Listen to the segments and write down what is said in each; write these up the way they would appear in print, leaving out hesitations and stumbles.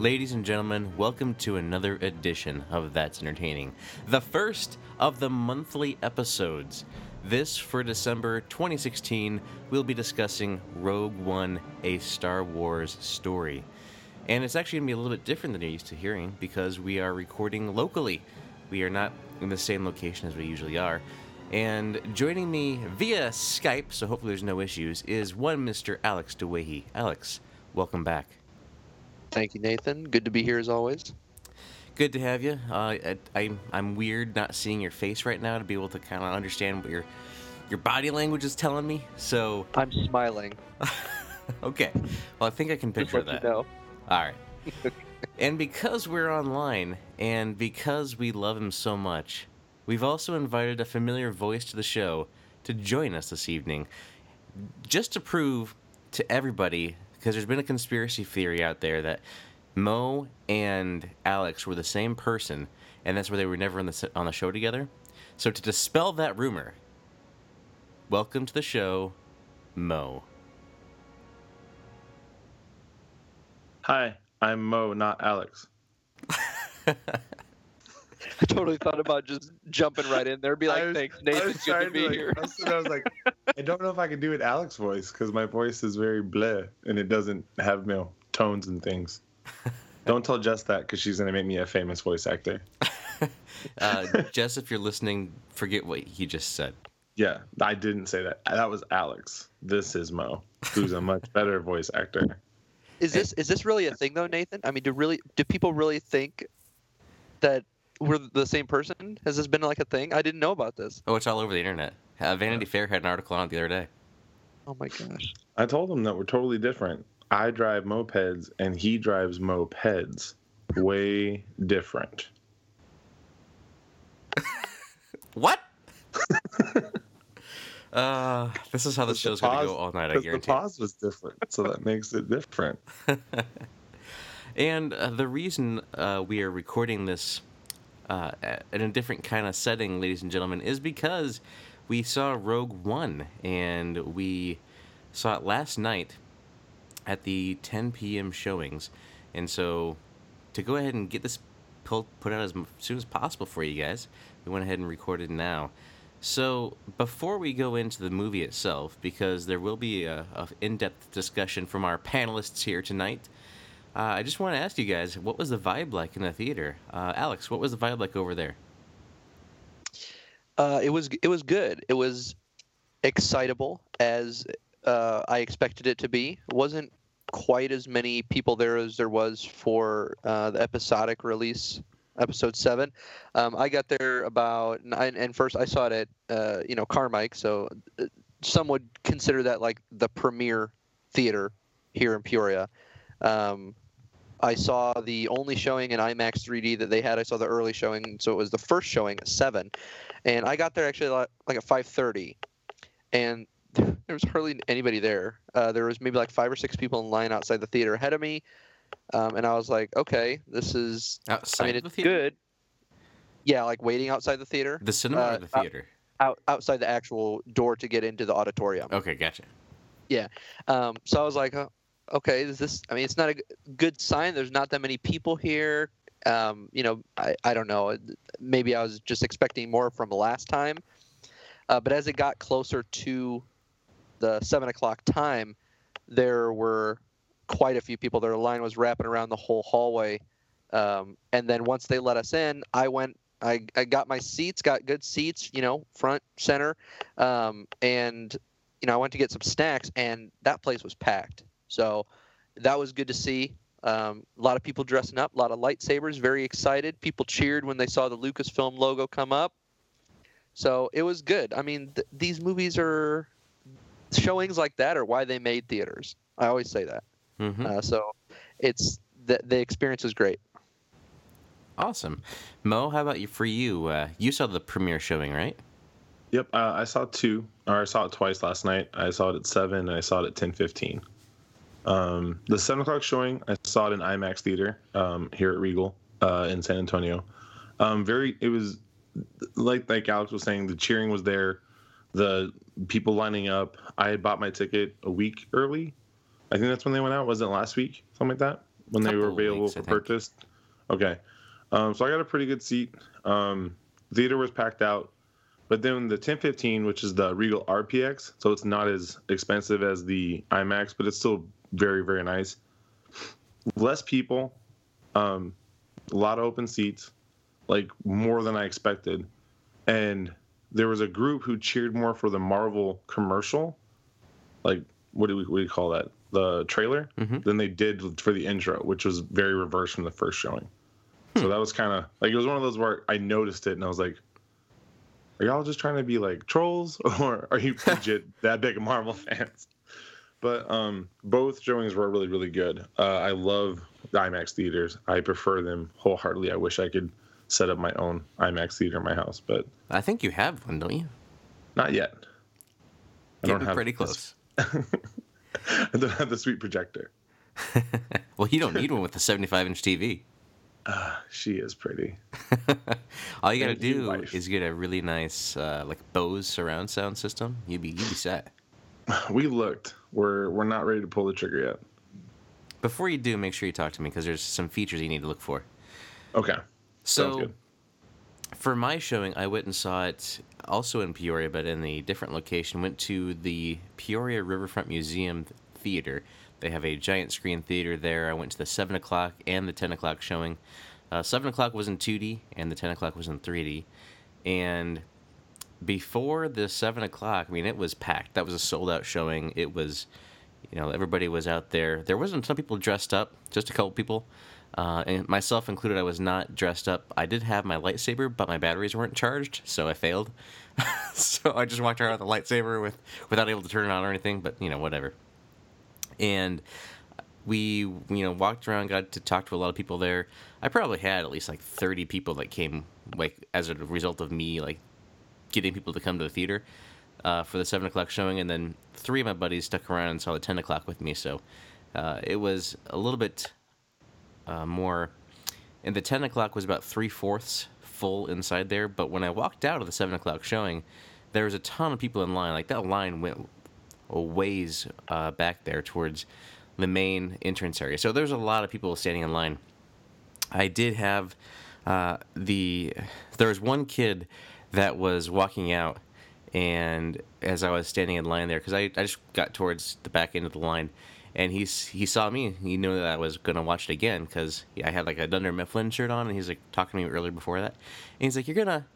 Ladies and gentlemen, welcome to another edition of That's Entertaining, the first of the monthly episodes. This, for December 2016, we'll be discussing Rogue One, A Star Wars Story. And it's actually going to be a little bit different than you're used to hearing because we are recording locally. We are not in the same location as we usually are. And joining me via Skype, so hopefully there's no issues, is one Mr. Alex DeWahey. Alex, welcome back. Thank you, Nathan. Good to be here as always. Good to have you. I'm weird not seeing your face right now to be able to kind of understand what your body language is telling me. So I'm smiling. Okay. Well, I think I can picture that. You know. All right. And because we're online and because we love him so much, we've also invited a familiar voice to the show to join us this evening, just to prove to everybody, because there's been a conspiracy theory out there that Mo and Alex were the same person, and that's why they were never on the show together. So to dispel that rumor, welcome to the show, Mo. Hi, I'm Mo, not Alex. I totally thought about just jumping right in there and be like, thanks, Nathan, it's good to be here. I was like, I don't know if I can do it Alex's voice because my voice is very bleh and it doesn't have male tones and things. Don't tell Jess that because she's going to make me a famous voice actor. Jess, if you're listening, forget what he just said. Yeah, I didn't say that. That was Alex. This is Mo, who's a much better voice actor. Is this really a thing, though, Nathan? I mean, do people really think that we're the same person? Has this been like a thing? I didn't know about this. Oh, it's all over the internet. Vanity Fair had an article on it the other day. Oh my gosh! I told them that we're totally different. I drive mopeds and he drives mopeds. Way different. What? This is how the show's going to go all night. I guarantee. The pause was different, so that makes it different. And the reason we are recording this in a different kind of setting, ladies and gentlemen, is because we saw Rogue One, and we saw it last night at the 10 p.m. showings. And so to go ahead and get this put out as soon as possible for you guys, we went ahead and recorded now. So before we go into the movie itself, because there will be a in-depth discussion from our panelists here tonight, I just want to ask you guys, what was the vibe like in the theater? Alex, what was the vibe like over there? It was good. It was excitable as I expected it to be. It wasn't quite as many people there as there was for the episodic release, Episode 7. I got there about 9, and first I saw it at Carmike, so some would consider that like the premier theater here in Peoria. I saw the only showing in IMAX 3D that they had. I saw the early showing, so it was the first showing at 7. And I got there actually like at 5:30, and there was hardly anybody there. There was maybe like 5 or 6 people in line outside the theater ahead of me, and I was like, okay, this is outside it's good. Yeah, like waiting outside the theater. The cinema or the theater? Outside the actual door to get into the auditorium. Okay, gotcha. Yeah. So I was like, okay, it's not a good sign. There's not that many people here. I don't know. Maybe I was just expecting more from last time. But as it got closer to the 7 o'clock time, there were quite a few people. Their line was wrapping around the whole hallway. And then once they let us in, I got my seats, got good seats, front, center. I went to get some snacks, and that place was packed. So that was good to see. A lot of people dressing up, a lot of lightsabers, very excited. People cheered when they saw the Lucasfilm logo come up. So it was good. I mean, these movies are – showings like that are why they made theaters. I always say that. Mm-hmm. So it's the experience was great. Awesome. Mo, how about for you? You saw the premiere showing, right? Yep. I saw it twice last night. I saw it at 7 and I saw it at 10:15. The 7 o'clock showing, I saw it in IMAX theater here at Regal in San Antonio. It was like Alex was saying, the cheering was there, the people lining up. I had bought my ticket a week early. I think that's when they went out. Was it last week? Something like that. when they were available for purchase. Okay. So I got a pretty good seat. Theater was packed out. But then the 1015, which is the Regal RPX, so it's not as expensive as the IMAX, but it's still very, very nice. Less people, a lot of open seats, like more than I expected. And there was a group who cheered more for the Marvel commercial, like what do we call that? The trailer, than they did for the intro, which was very reversed from the first showing. So that was kind of like, it was one of those where I noticed it and I was like, are y'all just trying to be like trolls, or are you legit that big Marvel fans? But both showings were really, really good. I love the IMAX theaters. I prefer them wholeheartedly. I wish I could set up my own IMAX theater in my house, but I think you have one, don't you? Not yet. Getting pretty close. I don't have the sweet projector. Well, you don't need one with a 75-inch TV. She is pretty. All you gotta do is get a really nice like Bose surround sound system. You'd be set. We looked. We're not ready to pull the trigger yet. Before you do, make sure you talk to me because there's some features you need to look for. Okay. So for my showing, I went and saw it also in Peoria, but in a different location. Went to the Peoria Riverfront Museum Theater. They have a giant screen theater there. I went to the 7 o'clock and the 10 o'clock showing. 7 o'clock was in 2D, and the 10 o'clock was in 3D. And before the 7 o'clock, I mean, it was packed. That was a sold-out showing. It was, you know, everybody was out there. There wasn't some people dressed up, just a couple people. And myself included, I was not dressed up. I did have my lightsaber, but my batteries weren't charged, so I failed. So I just walked around with a lightsaber without able to turn it on or anything, but, you know, whatever. And we, you know, walked around, got to talk to a lot of people there. I probably had at least like 30 people that came, like, as a result of me, like, getting people to come to the theater for the 7 o'clock showing. And then 3 of my buddies stuck around and saw the 10 o'clock with me. So it was a little bit more. And the 10 o'clock was about 3/4 full inside there. But when I walked out of the 7 o'clock showing, there was a ton of people in line. Like, that line went a ways back there towards the main entrance area. So there's a lot of people standing in line. I did have there was one kid that was walking out, and as I was standing in line there, because I just got towards the back end of the line, and he saw me. He knew that I was going to watch it again because I had like a Dunder Mifflin shirt on, and he's like talking to me earlier before that. And he's like, you're going to...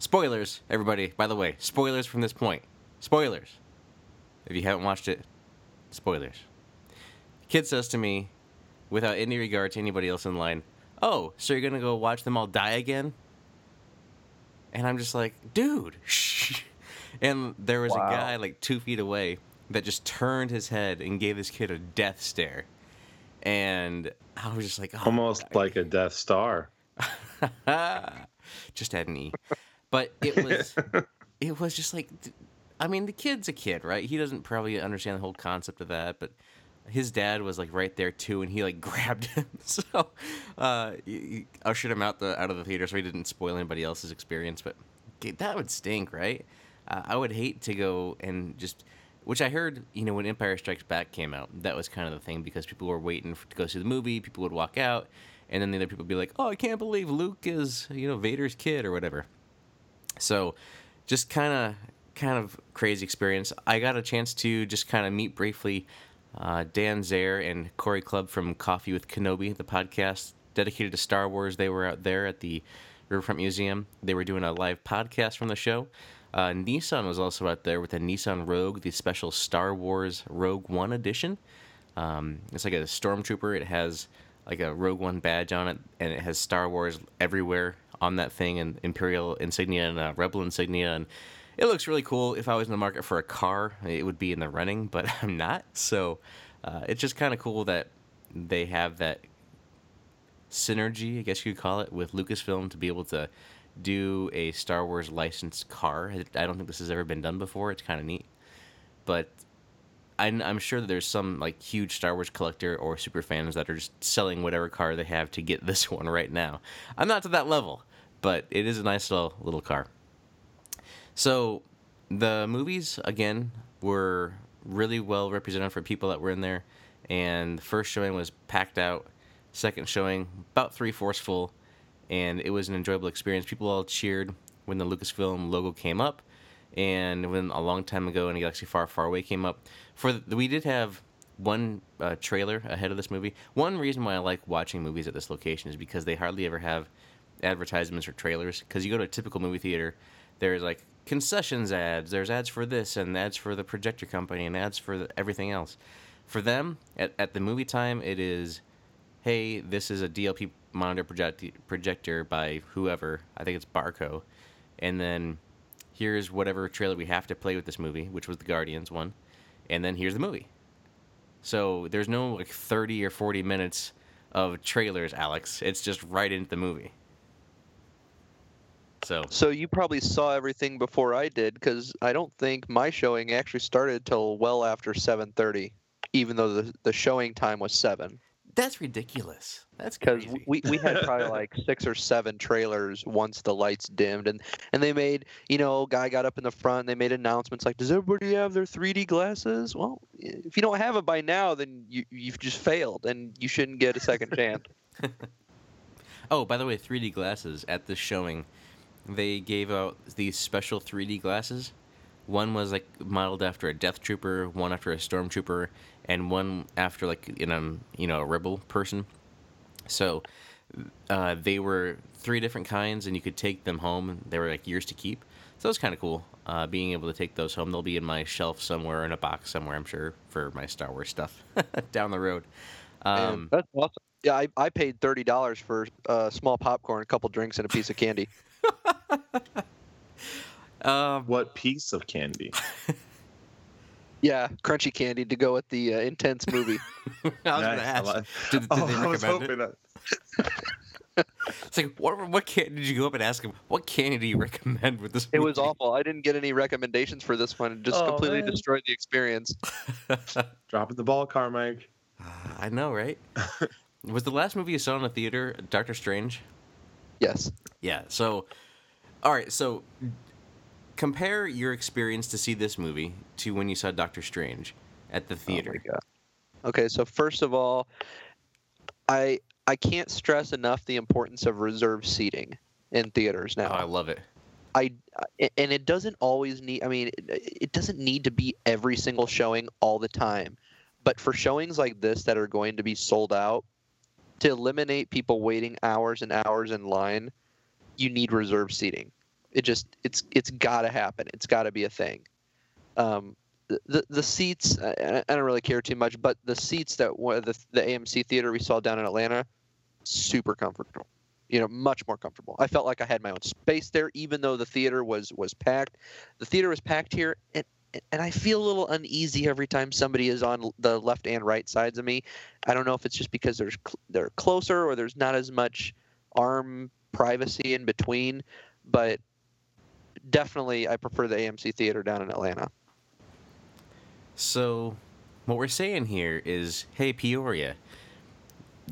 Spoilers, everybody, by the way. Spoilers from this point. Spoilers. If you haven't watched it, spoilers. Kid says to me, without any regard to anybody else in line, oh, so you're going to go watch them all die again? And I'm just like, dude, shh. And there was a guy like 2 feet away that just turned his head and gave this kid a death stare. And I was just like, oh, almost like a Death Star. Just had an E. But it was just like... I mean, the kid's a kid, right? He doesn't probably understand the whole concept of that, but his dad was, like, right there, too, and he, like, grabbed him. So he ushered him out of the theater so he didn't spoil anybody else's experience. But that would stink, right? I would hate to go and just... Which I heard, you know, when Empire Strikes Back came out, that was kind of the thing, because people were waiting to go see the movie, people would walk out, and then the other people would be like, oh, I can't believe Luke is, you know, Vader's kid or whatever. So just kind of crazy experience. I got a chance to just kind of meet briefly Dan Zaire and Corey Clubb from Coffee with Kenobi, the podcast dedicated to Star Wars. They were out there at the Riverfront Museum. They were doing a live podcast from the show. Nissan was also out there with the Nissan Rogue, the special Star Wars Rogue One edition. It's like a stormtrooper. It has like a Rogue One badge on it, and it has Star Wars everywhere on that thing, and Imperial insignia and Rebel insignia, and it looks really cool. If I was in the market for a car, it would be in the running, but I'm not. So it's just kind of cool that they have that synergy, I guess you could call it, with Lucasfilm to be able to do a Star Wars licensed car. I don't think this has ever been done before. It's kind of neat. But I'm sure that there's some like huge Star Wars collector or super fans that are just selling whatever car they have to get this one right now. I'm not to that level, but it is a nice little car. So the movies, again, were really well represented for people that were in there, and the first showing was packed out. second showing, about 3/4 full, and it was an enjoyable experience. People all cheered when the Lucasfilm logo came up, and when a long time ago in a galaxy far, far away came up. We did have one trailer ahead of this movie. One reason why I like watching movies at this location is because they hardly ever have advertisements or trailers, because you go to a typical movie theater, there's like concessions ads, there's ads for this, and ads for the projector company, and ads for everything else. For them, at the movie time, it is, hey, this is a DLP monitor projector by whoever, I think it's Barco, and then here's whatever trailer we have to play with this movie, which was the Guardians one, and then here's the movie. So there's no like 30 or 40 minutes of trailers, Alex. It's just right into the movie. So you probably saw everything before I did, because I don't think my showing actually started till well after 7:30, even though the showing time was 7. That's ridiculous. That's crazy. Because we had probably like 6 or 7 trailers once the lights dimmed. And they made, guy got up in the front, and they made announcements like, does everybody have their 3D glasses? Well, if you don't have it by now, then you've just failed, and you shouldn't get a second chance. Oh, by the way, 3D glasses at this showing, they gave out these special 3D glasses. One was like modeled after a Death Trooper, one after a Stormtrooper, and one after like a Rebel person. So they were 3 different kinds, and you could take them home, and they were like yours to keep. So that was kind of cool, being able to take those home. They'll be in my shelf somewhere, in a box somewhere, I'm sure, for my Star Wars stuff down the road. That's awesome. Yeah, I paid $30 for small popcorn, a couple drinks, and a piece of candy. What piece of candy? Yeah, crunchy candy to go with the intense movie. I was going to ask. Did they recommend it? It's like, what candy did you go up and ask him? What candy do you recommend with this movie? It was awful. I didn't get any recommendations for this one. It just completely destroyed the experience. Dropping the ball, Carmike. I know, right? Was the last movie you saw in the theater Doctor Strange? Yes. Yeah. So, all right. So, compare your experience to see this movie to when you saw Doctor Strange at the theater. Oh my God. Okay. So first of all, I can't stress enough the importance of reserved seating in theaters now. Oh, I love it. And it doesn't always need. I mean, it doesn't need to be every single showing all the time. But for showings like this that are going to be sold out, to eliminate people waiting hours and hours in line, you need reserved seating. It's got to happen. It's got to be a thing. The seats, I don't really care too much, but the seats that the AMC theater we saw down in Atlanta, super comfortable. Much more comfortable. I felt like I had my own space there, even though the theater was packed. The theater was packed here, and I feel a little uneasy every time somebody is on the left and right sides of me. I don't know if it's just because they're closer or there's not as much arm privacy in between, but definitely I prefer the AMC theater down in Atlanta. So what we're saying here is, hey, Peoria,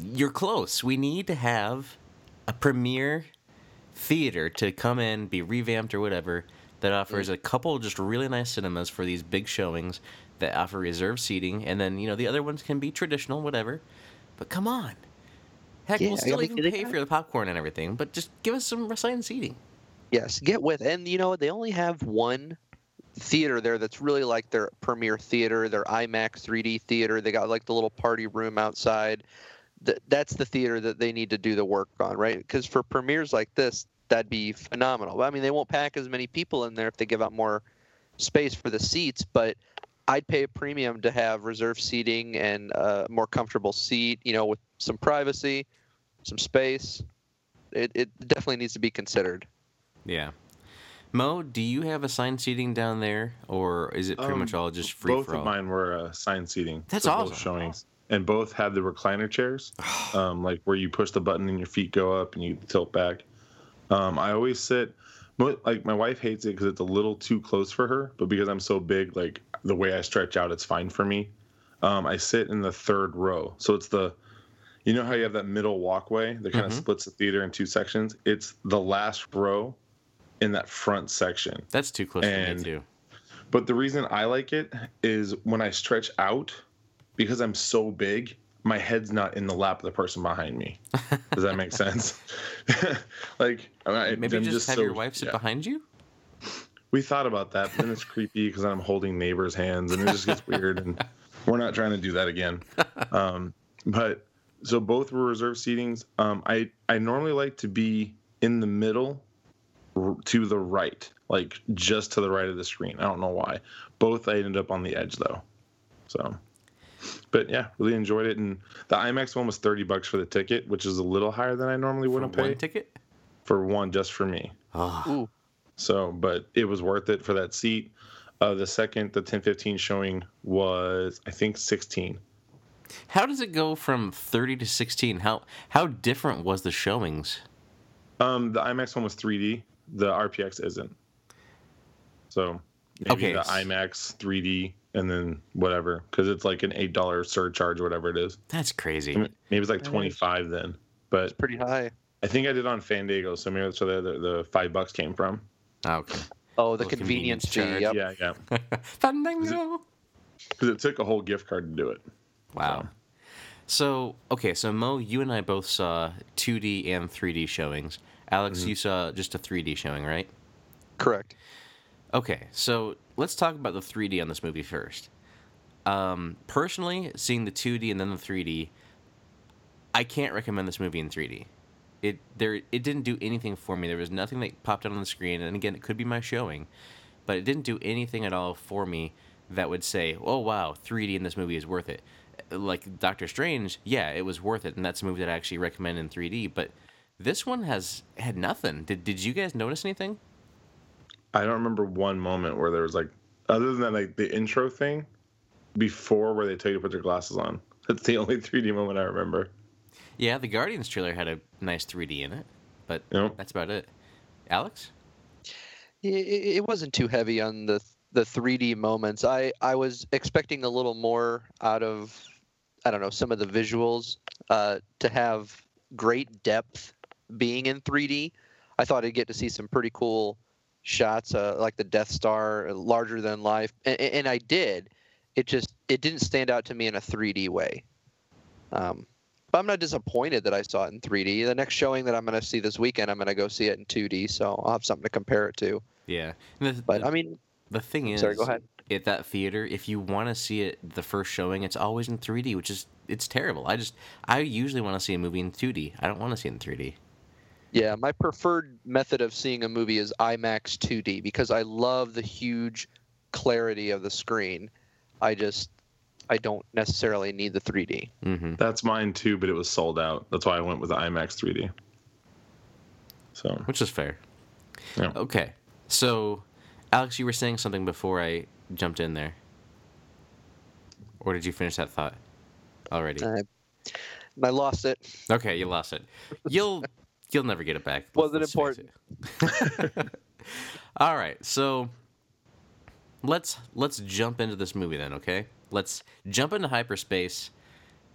you're close. We need to have a premier theater to come in, be revamped or whatever, that offers a couple just really nice cinemas for these big showings that offer reserved seating. And then, the other ones can be traditional, whatever. But come on. Heck, we'll still even pay for the popcorn and everything. But just give us some assigned seating. Yes, get with. And, they only have one theater there that's really like their premier theater, their IMAX 3D theater. They got like the little party room outside. That's the theater that they need to do the work on, right? Because for premieres like this, that'd be phenomenal. I mean, they won't pack as many people in there if they give out more space for the seats, but I'd pay a premium to have reserved seating and a more comfortable seat, with some privacy, some space. It definitely needs to be considered. Yeah. Mo, do you have assigned seating down there, or is it pretty much all just free for all? Both of mine were assigned seating. That's awesome. Both showings. And both have the recliner chairs, like where you push the button and your feet go up and you tilt back. I always sit, like my wife hates it because it's a little too close for her, but because I'm so big, like the way I stretch out, it's fine for me. I sit in the third row. So it's how you have that middle walkway that kind of splits the theater in 2 sections? It's the last row in that front section. That's too close for me too. But the reason I like it is when I stretch out, because I'm so big, my head's not in the lap of the person behind me. Does that make sense? Like, maybe I'm just have your wife sit behind you. We thought about that, but then it's creepy because I'm holding neighbors' hands, and it just gets weird. And we're not trying to do that again. But so both were reserved seatings. I normally like to be in the middle to the right, like just to the right of the screen. I don't know why. Both I ended up on the edge though. So, but yeah, really enjoyed it. And the IMAX one was $30 for the ticket, which is a little higher than I normally wouldn't pay. For one, just for me. Oh. So, but it was worth it for that seat. The second, the 10:15 showing was, I think, 16. How does it go from 30 to 16? How different was the showings? The IMAX one was 3D. The RPX isn't. So maybe the IMAX 3D and then whatever, because it's like an $8 surcharge, whatever it is. That's crazy. Maybe it's like $25 then, but it's pretty high. I think I did on Fandango, so maybe that's where the $5 came from. Okay. Oh, the convenience fee. Yep. Yeah. Fandango. Because it took a whole gift card to do it. Wow. So, Mo, you and I both saw 2D and 3D showings. Alex, you saw just a 3D showing, right? Correct. Okay, so let's talk about the 3D on this movie first. Personally, seeing the 2D and then the 3D, I can't recommend this movie in 3D. It didn't do anything for me. There was nothing that popped out on the screen, and again, it could be my showing, but it didn't do anything at all for me that would say, oh, wow, 3D in this movie is worth it. Like Doctor Strange, yeah, it was worth it, and that's a movie that I actually recommend in 3D, but this one had nothing. Did you guys notice anything? I don't remember one moment where there was, like, other than that, like, the intro thing before where they tell you to put your glasses on. That's the only 3D moment I remember. Yeah, the Guardians trailer had a nice 3D in it, but that's about it. Alex? It wasn't too heavy on the 3D moments. I was expecting a little more out of, I don't know, some of the visuals to have great depth being in 3D. I thought I'd get to see some pretty cool shots, like the Death Star, larger than life, and I did. It didn't stand out to me in a 3D way. But I'm not disappointed that I saw it in 3D. The next showing that I'm going to see this weekend, I'm going to go see it in 2D, so I'll have something to compare it to. Yeah, but I mean, the thing is, go ahead. At that theater, if you want to see it, the first showing, it's always in 3D, which is it's terrible. I usually want to see a movie in 2D. I don't want to see it in 3D. Yeah, my preferred method of seeing a movie is IMAX 2D because I love the huge clarity of the screen. I don't necessarily need the 3D. Mm-hmm. That's mine too, but it was sold out. That's why I went with the IMAX 3D. So, which is fair. Yeah. Okay, so Alex, you were saying something before I jumped in there, or did you finish that thought already? I lost it. Okay, you lost it. You'll never get it back. Wasn't important. All right, so let's jump into this movie then, okay? Let's jump into hyperspace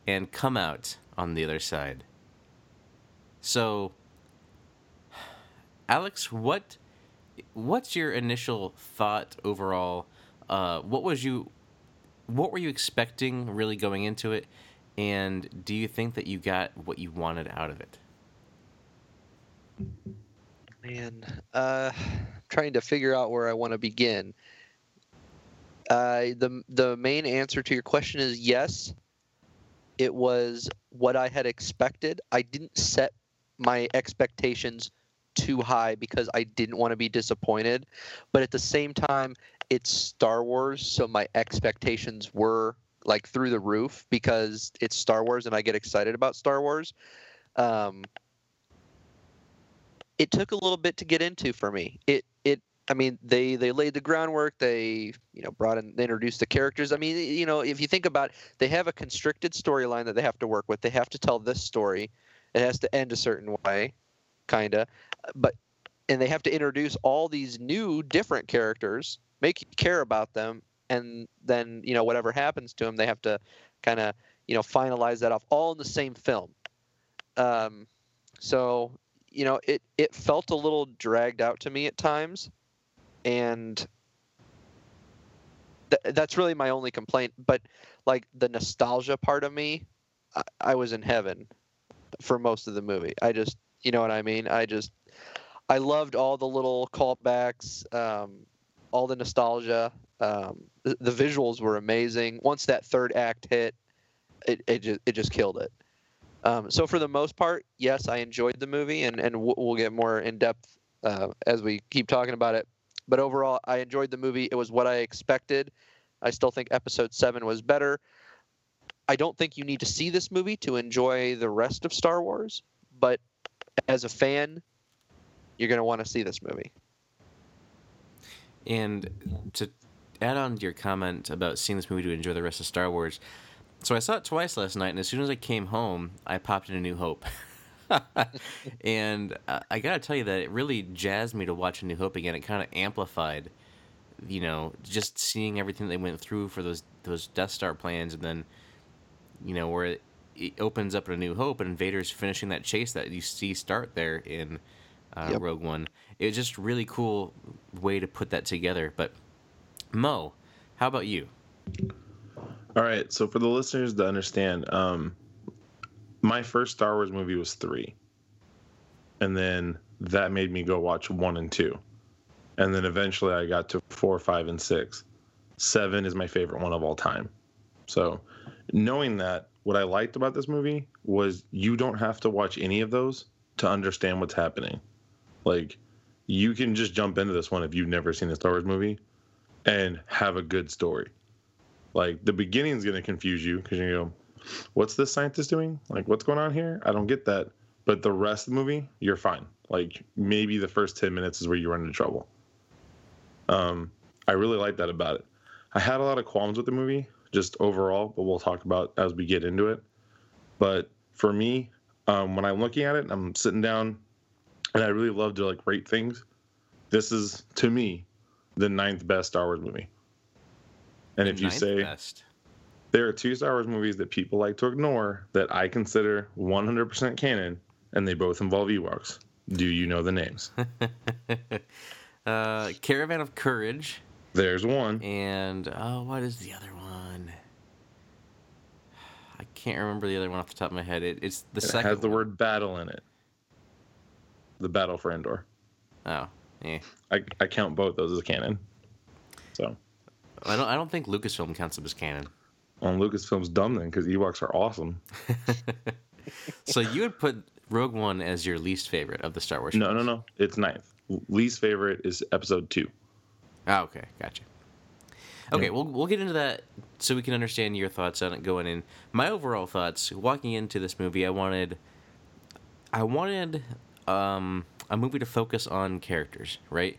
and come out on the other side. So, Alex, what's your initial thought overall? What were you expecting really going into it, and do you think that you got what you wanted out of it? Man, trying to figure out where I want to begin. The main answer to your question is yes. It was what I had expected. I didn't set my expectations too high because I didn't want to be disappointed. But at the same time, it's Star Wars, so my expectations were like through the roof because it's Star Wars and I get excited about Star Wars. It took a little bit to get into for me. They laid the groundwork. They, they introduced the characters. I mean, if you think about it, they have a constricted storyline that they have to work with. They have to tell this story. It has to end a certain way, kind of. And they have to introduce all these new, different characters, make you care about them, and then, whatever happens to them, they have to kind of, finalize that off all in the same film. So... It felt a little dragged out to me at times, and that's really my only complaint. But, like, the nostalgia part of me, I was in heaven for most of the movie. I just, you know what I mean? I loved all the little callbacks, all the nostalgia. The visuals were amazing. Once that third act hit, it just killed it. So for the most part, yes, I enjoyed the movie, and we'll get more in depth as we keep talking about it. But overall, I enjoyed the movie. It was what I expected. I still think Episode 7 was better. I don't think you need to see this movie to enjoy the rest of Star Wars, but as a fan, you're going to want to see this movie. And to add on to your comment about seeing this movie to enjoy the rest of Star Wars, so I saw it twice last night, and as soon as I came home, I popped in A New Hope. And I got to tell you that it really jazzed me to watch A New Hope again. It kind of amplified, you know, just seeing everything they went through for those Death Star plans, and then, you know, where it opens up in A New Hope and Vader's finishing that chase that you see start there in Rogue One. It was just a really cool way to put that together. But, Mo, how about you? All right, so for the listeners to understand, my first Star Wars movie was 3. And then that made me go watch 1 and 2. And then eventually I got to 4, 5, and 6. 7 is my favorite one of all time. So knowing that, what I liked about this movie was you don't have to watch any of those to understand what's happening. Like, you can just jump into this one if you've never seen a Star Wars movie and have a good story. Like, the beginning's going to confuse you because you go, what's this scientist doing? Like, what's going on here? I don't get that. But the rest of the movie, you're fine. Like, maybe the first 10 minutes is where you run into trouble. I really like that about it. I had a lot of qualms with the movie, just overall, but we'll talk about as we get into it. But for me, when I'm looking at it, I'm sitting down, and I really love to, like, rate things. This is, to me, the 9th best Star Wars movie. And if you say best. There are 2 Star Wars movies that people like to ignore that I consider 100% canon, and they both involve Ewoks. Do you know the names? Caravan of Courage. There's one. And, what is the other one? I can't remember the other one off the top of my head. It's the second one. It has the word battle in it. The Battle for Endor. Oh, yeah. I count both those as canon. So... I don't think Lucasfilm counts them as canon. Well, Lucasfilm's dumb then, because Ewoks are awesome. So you would put Rogue One as your least favorite of the Star Wars films? No. It's 9th. Least favorite is Episode 2. Oh, okay. Gotcha. Okay, yeah. We'll get into that so we can understand your thoughts on it going in. My overall thoughts, walking into this movie, I wanted a movie to focus on characters, right?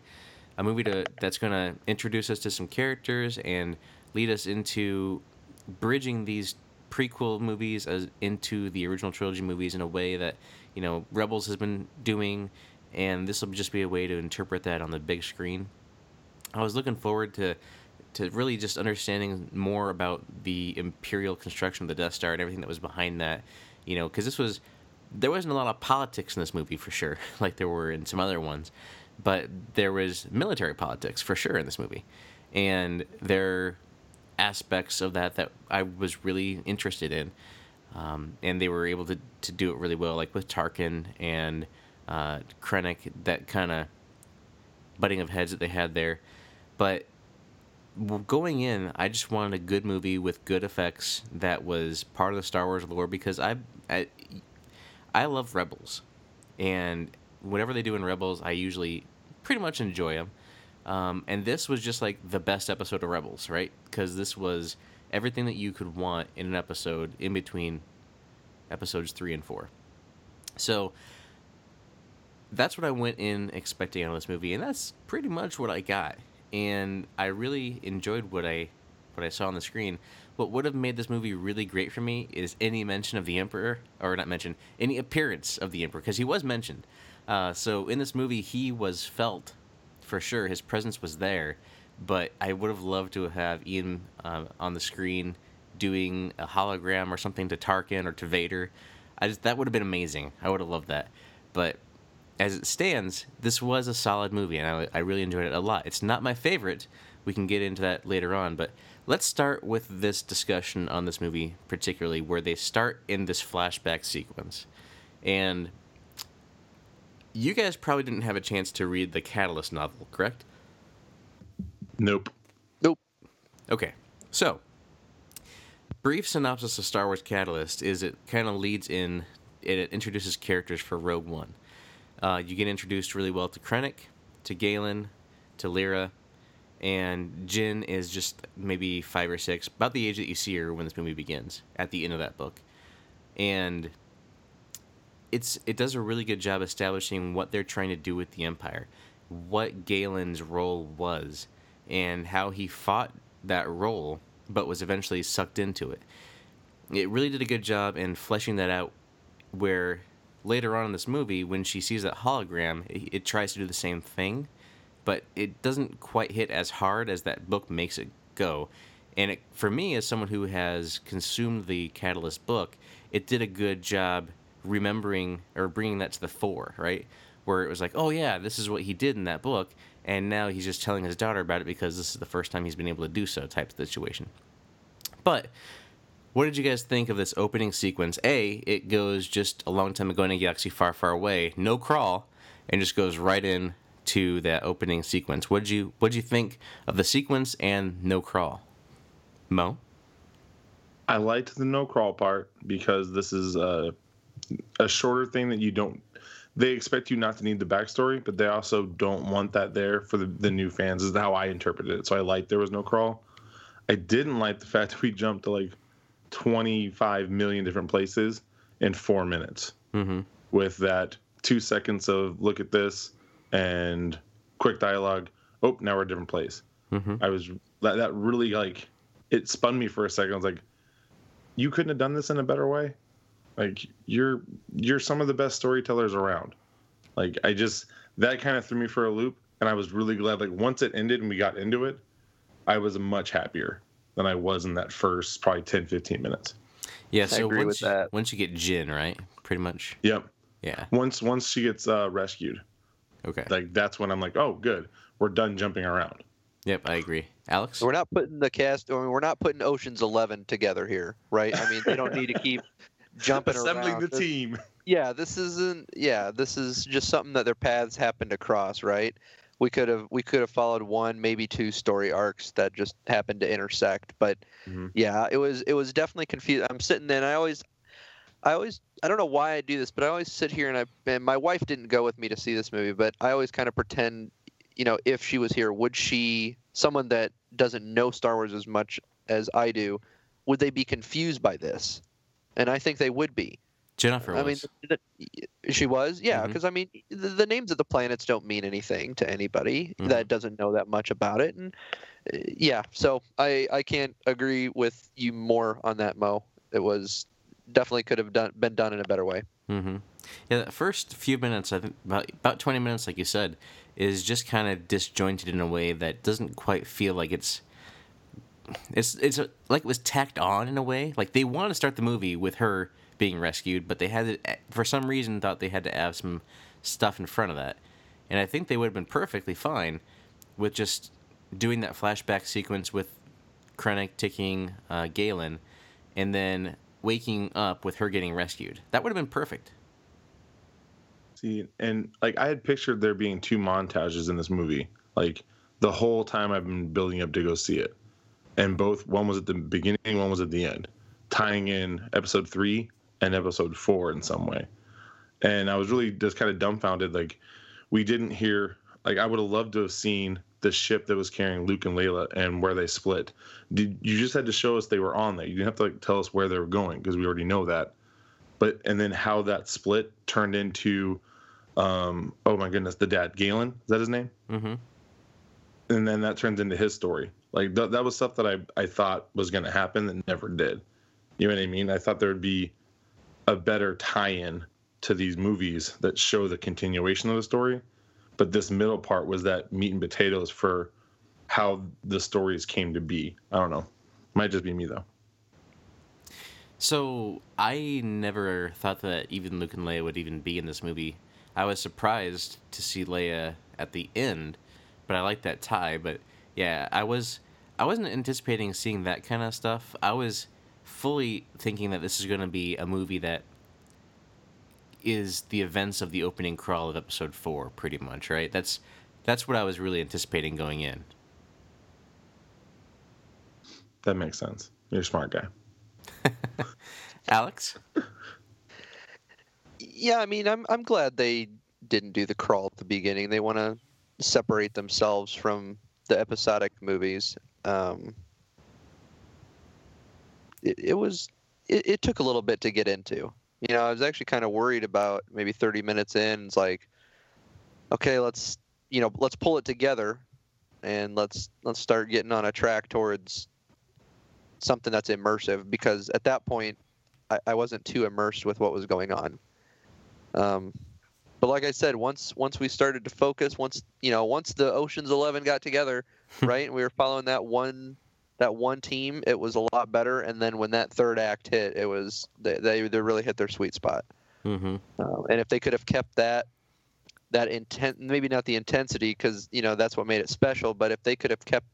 A movie that's going to introduce us to some characters and lead us into bridging these prequel movies as into the original trilogy movies in a way that, you know, Rebels has been doing, and this will just be a way to interpret that on the big screen. I was looking forward to really just understanding more about the Imperial construction of the Death Star and everything that was behind that, you know, because there wasn't a lot of politics in this movie for sure, like there were in some other ones. But there was military politics, for sure, in this movie. And there are aspects of that I was really interested in. And they were able to do it really well, like with Tarkin and Krennic, that kind of butting of heads that they had there. But going in, I just wanted a good movie with good effects that was part of the Star Wars lore, because I love Rebels. And... whatever they do in Rebels, I usually pretty much enjoy them. And this was just, like, the best episode of Rebels, right? Because this was everything that you could want in an episode in between episodes 3 and 4. So that's what I went in expecting on this movie, and that's pretty much what I got. And I really enjoyed what I saw on the screen. What would have made this movie really great for me is any mention of the Emperor, or not mention, any appearance of the Emperor, because he was mentioned. So in this movie, he was felt, for sure. His presence was there, but I would have loved to have Ian on the screen doing a hologram or something to Tarkin or to Vader. That would have been amazing. I would have loved that. But as it stands, this was a solid movie, and I really enjoyed it a lot. It's not my favorite, we can get into that later on, but let's start with this discussion on this movie, particularly where they start in this flashback sequence. And you guys probably didn't have a chance to read the Catalyst novel, correct? Nope. Okay, so brief synopsis of Star Wars Catalyst is it kind of leads in, it introduces characters for Rogue One. You get introduced really well to Krennic, to Galen, to Lyra, and Jyn is just maybe 5 or 6, about the age that you see her when this movie begins, at the end of that book. And it does a really good job establishing what they're trying to do with the Empire, what Galen's role was, and how he fought that role, but was eventually sucked into it. It really did a good job in fleshing that out, where later on in this movie, when she sees that hologram, it tries to do the same thing, but it doesn't quite hit as hard as that book makes it go. And it, for me, as someone who has consumed the Catalyst book, it did a good job remembering or bringing that to the fore, right? Where it was like, oh yeah, this is what he did in that book, and now he's just telling his daughter about it because this is the first time he's been able to do so type of situation. But what did you guys think of this opening sequence? A, it goes just a long time ago in a galaxy far, far away, no crawl, and just goes right in to that opening sequence. What did you think of the sequence and no crawl? Mo? I liked the no crawl part because this is a shorter thing that you don't... They expect you not to need the backstory, but they also don't want that there for the new fans, is how I interpreted it. So I liked there was no crawl. I didn't like the fact that we jumped to like 25 million different places in 4 minutes with that 2 seconds of look at this and quick dialogue. Oh, now we're a different place. I was that really like it spun me for a second. I was like, you couldn't have done this in a better way. Like, you're some of the best storytellers around. Like, I just, that kind of threw me for a loop, and I was really glad. Like, once it ended and we got into it, I was much happier than I was in that first probably 10, 15 minutes. Yeah, so I agree with that. Once you get Jyn, right? Pretty much. Yep. Yeah. Once she gets rescued. Okay. Like, that's when I'm like, oh, good. We're done jumping around. Yep, I agree. Alex? We're not putting the cast, I mean, we're not putting Ocean's 11 together here, right? I mean, they don't need to keep... jumping assembling around. The team. Yeah, this is just something that their paths happened to cross, right? We could have followed one, maybe two story arcs that just happened to intersect, but yeah, it was definitely confusing. I'm sitting there and I always I don't know why I do this, but I always sit here and my wife didn't go with me to see this movie, but I always kind of pretend, you know, if she was here, would she, someone that doesn't know Star Wars as much as I do, would they be confused by this? And I think they would be. Jennifer was. I mean, she was? Yeah, because, I mean, the names of the planets don't mean anything to anybody that doesn't know that much about it. And yeah, so I can't agree with you more on that, Mo. It was definitely could have been done in a better way. Yeah, the first few minutes, I think about 20 minutes, like you said, is just kind of disjointed in a way that doesn't quite feel like it's... It's like it was tacked on in a way. Like, they wanted to start the movie with her being rescued, but they had it, for some reason thought they had to have some stuff in front of that. And I think they would have been perfectly fine with just doing that flashback sequence with Krennic taking Galen and then waking up with her getting rescued. That would have been perfect. See, and like I had pictured there being 2 montages in this movie. Like, the whole time I've been building up to go see it. And both, one was at the beginning, one was at the end, tying in Episode 3 and Episode 4 in some way. And I was really just kind of dumbfounded. Like, we didn't hear, like, I would have loved to have seen the ship that was carrying Luke and Leia and where they split. You just had to show us they were on that. You didn't have to, like, tell us where they were going because we already know that. But, and then how that split turned into, oh my goodness, the dad, Galen, is that his name? And then that turns into his story. Like, that was stuff that I thought was going to happen that never did. You know what I mean? I thought there would be a better tie-in to these movies that show the continuation of the story. But this middle part was that meat and potatoes for how the stories came to be. I don't know. Might just be me, though. So I never thought that even Luke and Leia would even be in this movie. I was surprised to see Leia at the end, but I like that tie, but... Yeah, I wasn't anticipating seeing that kind of stuff. I was fully thinking that this is going to be a movie that is the events of the opening crawl of Episode 4, pretty much, right? That's what I was really anticipating going in. That makes sense. You're a smart guy. Alex? Yeah, I mean, I'm glad they didn't do the crawl at the beginning. They want to separate themselves from the episodic movies. It took a little bit to get into. You know, I was actually kind of worried about maybe 30 minutes in. It's like, okay, let's pull it together, and let's start getting on a track towards something that's immersive. Because at that point, I wasn't too immersed with what was going on. But like I said, once we started to focus, once the Ocean's 11 got together, right, and we were following that one team, it was a lot better. And then when that third act hit, it was they really hit their sweet spot. Mm-hmm. And if they could have kept that intent, maybe not the intensity, because that's what made it special. But if they could have kept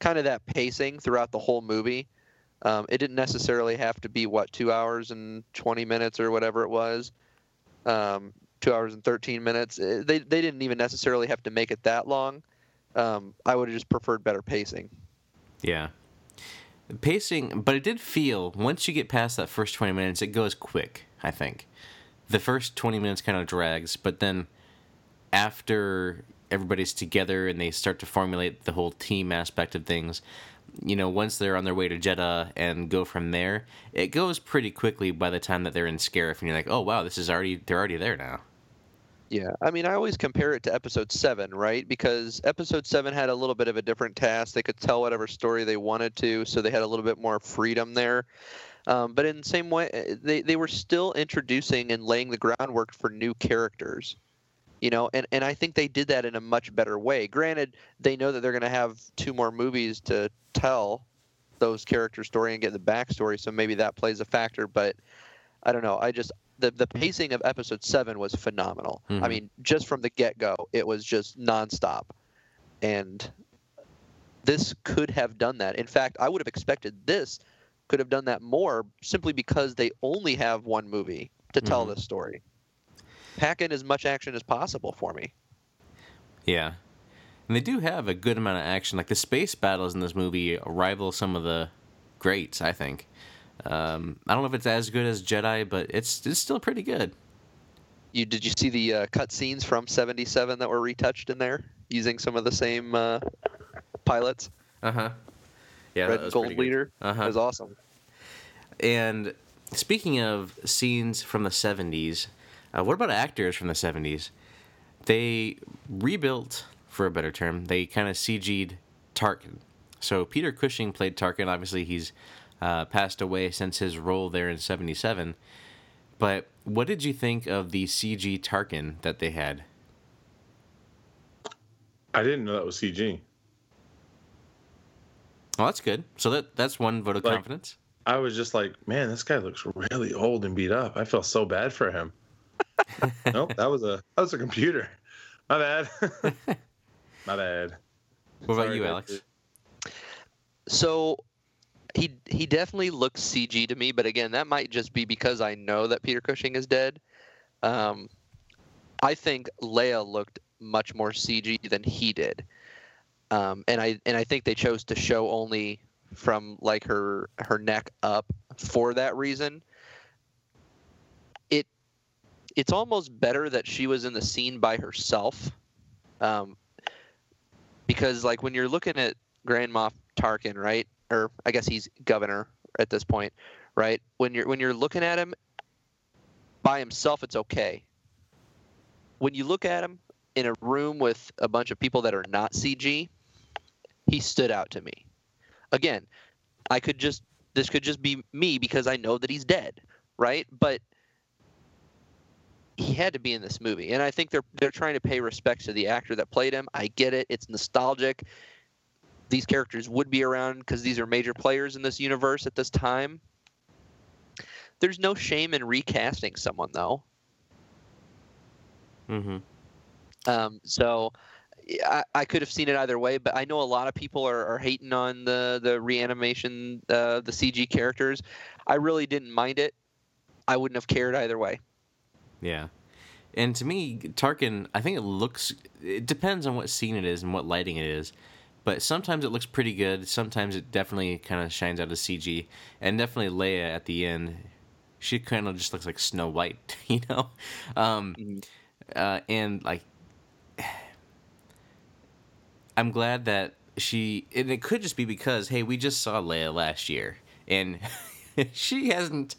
kind of that pacing throughout the whole movie, it didn't necessarily have to be 2 hours and 20 minutes or whatever it was. 2 hours and 13 minutes. They didn't even necessarily have to make it that long. I would have just preferred better pacing. Yeah. Pacing, but it did feel, once you get past that first 20 minutes, it goes quick, I think. The first 20 minutes kind of drags, but then after everybody's together and they start to formulate the whole team aspect of things, once they're on their way to Jedha and go from there, it goes pretty quickly by the time that they're in Scarif, and you're like, oh, wow, they're already there now. Yeah, I mean, I always compare it to Episode 7, right? Because Episode 7 had a little bit of a different task. They could tell whatever story they wanted to, so they had a little bit more freedom there. But in the same way, they were still introducing and laying the groundwork for new characters. And I think they did that in a much better way. Granted, they know that they're going to have 2 more movies to tell those character story and get the backstory, so maybe that plays a factor. But I don't know. The pacing of Episode 7 was phenomenal. Mm-hmm. I mean, just from the get-go, it was just nonstop. And this could have done that. In fact, I would have expected this could have done that more simply because they only have 1 movie to tell this story. Pack in as much action as possible for me. Yeah. And they do have a good amount of action. Like, the space battles in this movie rival some of the greats, I think. I don't know if it's as good as Jedi, but it's still pretty good. Did you see the cut scenes from 77 that were retouched in there using some of the same pilots? Uh-huh. Yeah, Red that was Gold Leader. Uh-huh. It was awesome. And speaking of scenes from the 70s, what about actors from the 70s? They rebuilt, for a better term, they kind of CG'd Tarkin. So Peter Cushing played Tarkin. Obviously, he's passed away since his role there in 77. But what did you think of the CG Tarkin that they had? I didn't know that was CG. Oh, that's good. So that's one vote of confidence. I was just like, man, this guy looks really old and beat up. I feel so bad for him. Nope, that was a computer. My bad. My bad. What about you, Alex? So He definitely looks CG to me, but again, that might just be because I know that Peter Cushing is dead. I think Leia looked much more CG than he did, and I think they chose to show only from like her neck up for that reason. It's almost better that she was in the scene by herself, because like when you're looking at Grand Moff Tarkin, right? Or I guess he's governor at this point, right? When you're looking at him by himself, it's okay. When you look at him in a room with a bunch of people that are not CG, he stood out to me. Again, this could just be me because I know that he's dead, right? But he had to be in this movie, and I think they're trying to pay respects to the actor that played him. I get it; it's nostalgic. These characters would be around because these are major players in this universe at this time. There's no shame in recasting someone, though. Mm-hmm. So I could have seen it either way, but I know a lot of people are hating on the reanimation, the CG characters. I really didn't mind it. I wouldn't have cared either way. Yeah. And to me, Tarkin, I think it looks... It depends on what scene it is and what lighting it is. But sometimes it looks pretty good. Sometimes it definitely kind of shines out as CG. And definitely Leia at the end, she kind of just looks like Snow White, you know? And, like... I'm glad that she... And it could just be because, hey, we just saw Leia last year. And she hasn't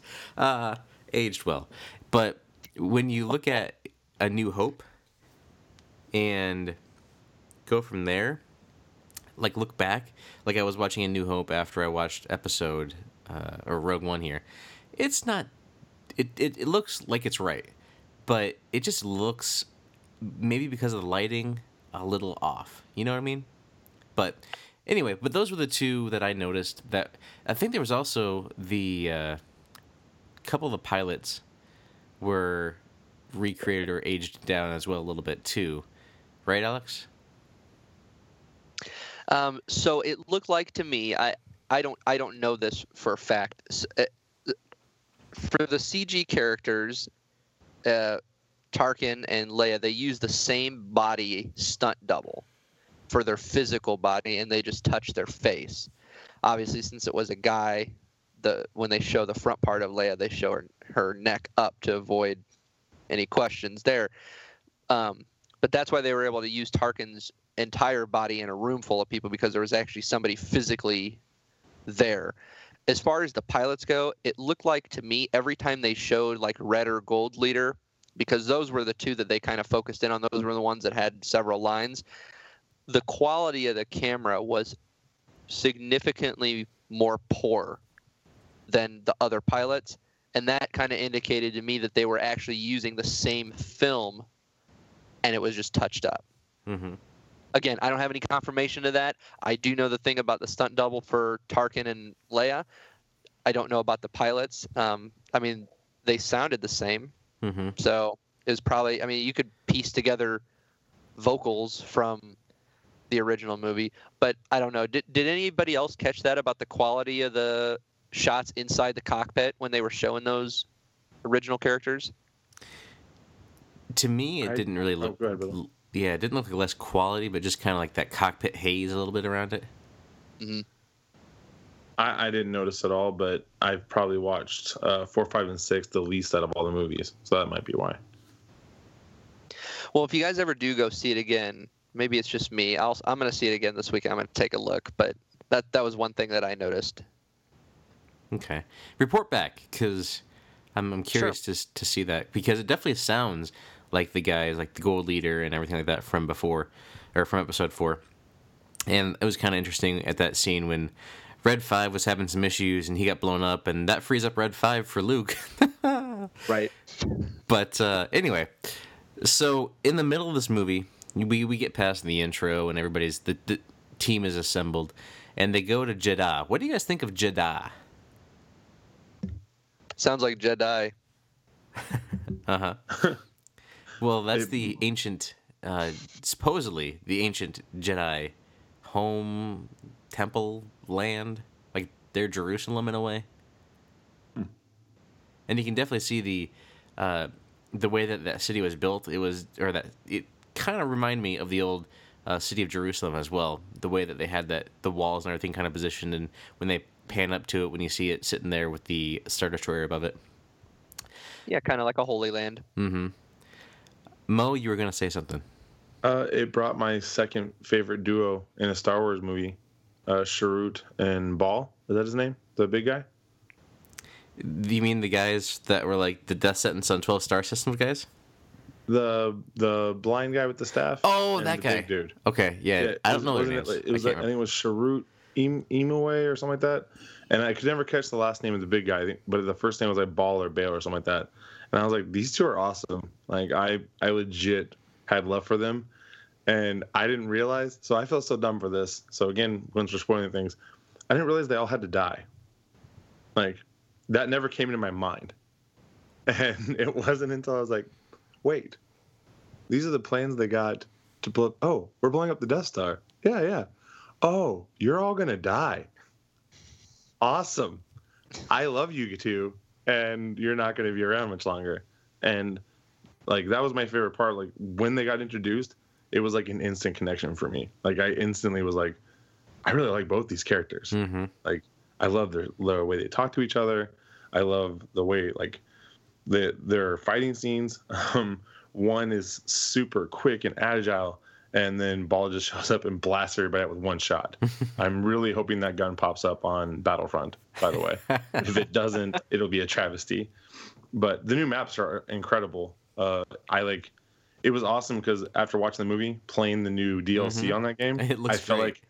aged well. But... when you look at A New Hope and go from there, like look back, like I was watching A New Hope after I watched Episode or Rogue One here. It's not, it looks like it's right, but it just looks maybe because of the lighting a little off. You know what I mean? But anyway, but those were the two that I noticed. That I think there was also the couple of the pilots were recreated or aged down as well a little bit too, right, Alex? So it looked like to me, I don't know this for a fact. For the CG characters, Tarkin and Leia, they use the same body stunt double for their physical body, and they just touch their face. Obviously, since it was a guy, when they show the front part of Leia, they show her neck up to avoid any questions there. But that's why they were able to use Tarkin's entire body in a room full of people, because there was actually somebody physically there. As far as the pilots go, it looked like to me every time they showed like Red or Gold Leader, because those were the two that they kind of focused in on. Those were the ones that had several lines. The quality of the camera was significantly more poor than the other pilots, and that kind of indicated to me that they were actually using the same film, and it was just touched up. Mm-hmm. Again, I don't have any confirmation of that. I do know the thing about the stunt double for Tarkin and Leia. I don't know about the pilots. I mean, they sounded the same, mm-hmm. So it was probably... I mean, you could piece together vocals from the original movie, but I don't know. Did anybody else catch that about the quality of the shots inside the cockpit when they were showing those original characters? To me, it didn't really look... yeah, it didn't look like less quality, but just kind of like that cockpit haze a little bit around it. Mm-hmm. I didn't notice at all, but I've probably watched 4, 5, and 6 the least out of all the movies, so that might be why. Well, if you guys ever do go see it again, maybe it's just me. I'm going to see it again this week. I'm going to take a look, but that was one thing that I noticed. Okay. Report back, because I'm curious to see that, because it definitely sounds like the guys, like the Gold Leader and everything like that from before, or from Episode 4. And it was kind of interesting at that scene when Red 5 was having some issues and he got blown up, and that frees up Red 5 for Luke. Right. But anyway, so in the middle of this movie, we get past the intro and everybody's, the team is assembled, and they go to Jedha. What do you guys think of Jedha? Sounds like Jedi. Uh-huh. Well, that's the ancient, supposedly the ancient Jedi home, temple, land, like their Jerusalem in a way. Hmm. And you can definitely see the way that city was built. It kind of reminded me of the old city of Jerusalem as well. The way that they had the walls and everything kind of positioned, and when they pan up to it, when you see it sitting there with the Star Destroyer above it. Yeah, kind of like a Holy Land. Mm-hmm. Mo, you were going to say something. It brought my second favorite duo in a Star Wars movie, Chirrut and Ball. Is that his name? The big guy? You mean the guys that were like the death sentence on 12 Star Systems guys? The blind guy with the staff. Oh, that guy. Big dude. Okay, yeah. I don't know his name. I think it was Chirrut Imaway or something like that, and I could never catch the last name of the big guy, I think, but the first name was like Ball or Bail or something like that, and I was like, these two are awesome. Like I legit had love for them, and I didn't realize, so I feel so dumb for this. So again, once we're spoiling things, I didn't realize they all had to die. Like that never came into my mind, and it wasn't until I was like, wait, these are the plans they got to blow. Oh, we're blowing up the Death Star. Yeah, yeah. Oh, you're all gonna die. Awesome. I love you two, and you're not gonna be around much longer. And like that was my favorite part. Like when they got introduced, it was like an instant connection for me. Like I instantly was like, I really like both these characters. Mm-hmm. Like I love the way they talk to each other. I love the way like their fighting scenes. One is super quick and agile, and then Ball just shows up and blasts everybody out with one shot. I'm really hoping that gun pops up on Battlefront, by the way. If it doesn't, it'll be a travesty. But the new maps are incredible. It was awesome because after watching the movie, playing the new DLC on that game, I felt like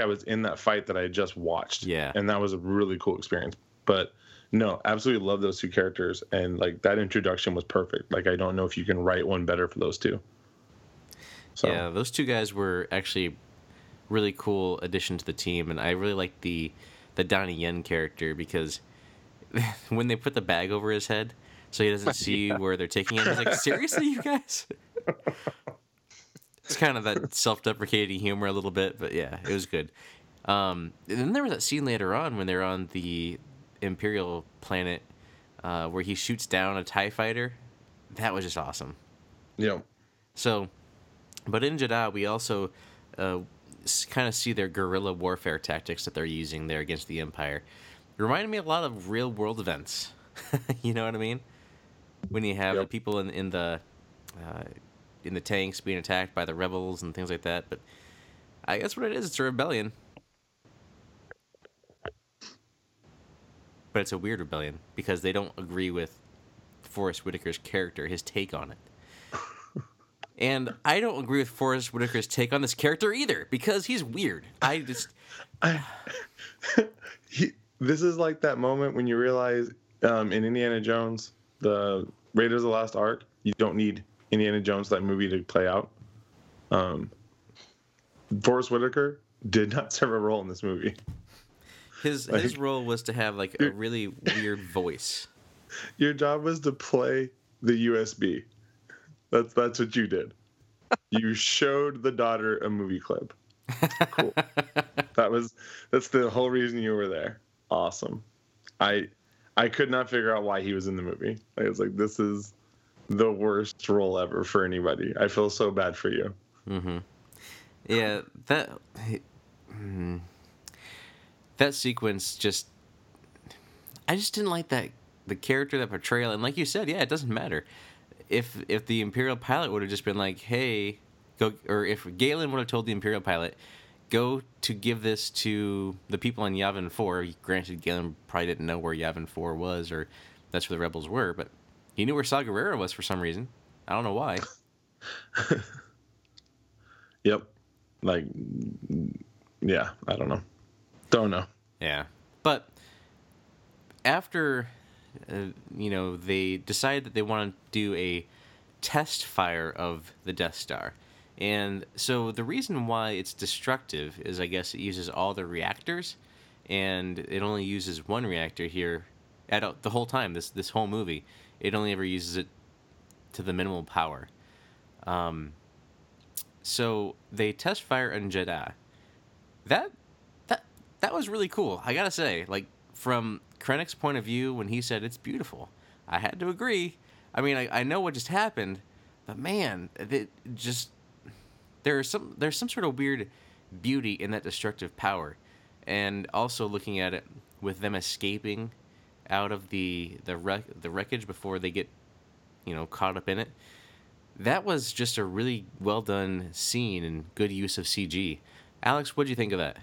I was in that fight that I had just watched. Yeah. And that was a really cool experience. But no, absolutely love those two characters. And like that introduction was perfect. Like, I don't know if you can write one better for those two. So. Yeah, those two guys were actually really cool addition to the team, and I really liked the Donnie Yen character because when they put the bag over his head so he doesn't see where they're taking him, he's like, seriously, you guys? It's kind of that self-deprecating humor a little bit, but yeah, it was good. And then there was that scene later on when they're on the Imperial planet where he shoots down a TIE Fighter. That was just awesome. Yeah. So... But in Jedha, we also kind of see their guerrilla warfare tactics that they're using there against the Empire. It reminded me a lot of real-world events. You know what I mean? When you have the people in the tanks being attacked by the rebels and things like that. But I guess what it is, it's a rebellion. But it's a weird rebellion because they don't agree with Forrest Whitaker's character, his take on it. And I don't agree with Forrest Whitaker's take on this character either, because he's weird. This is like that moment when you realize in Indiana Jones, the Raiders of the Lost Ark, you don't need Indiana Jones, that movie, to play out. Forrest Whitaker did not serve a role in this movie. His role was to have like a really weird voice. Your job was to play the USB. That's what you did. You showed the daughter a movie clip. Cool. That's the whole reason you were there. Awesome. I could not figure out why he was in the movie. I was like, this is the worst role ever for anybody. I feel so bad for you. Mm-hmm. Yeah, that sequence just. I just didn't like the character, that portrayal, and like you said, yeah, it doesn't matter. If the Imperial pilot would have just been like, hey, go, or if Galen would have told the Imperial pilot, go to give this to the people on Yavin 4. Granted, Galen probably didn't know where Yavin 4 was, or that's where the rebels were, but he knew where Saw Gerrera was for some reason. I don't know why. Yep. Like, yeah, I don't know. Don't know. Yeah. But after... they decided that they want to do a test fire of the Death Star. And so the reason why it's destructive is, I guess, it uses all the reactors, and it only uses one reactor here the whole time, this whole movie. It only ever uses it to the minimal power. So they test fire on Jedha. That was really cool, I gotta say. Like, from Krennic's point of view, when he said it's beautiful, I had to agree. I mean, I know what just happened, but man, it just there's some sort of weird beauty in that destructive power. And also looking at it with them escaping out of the wreckage before they get caught up in it, that was just a really well done scene and good use of CG. Alex, what did you think of that?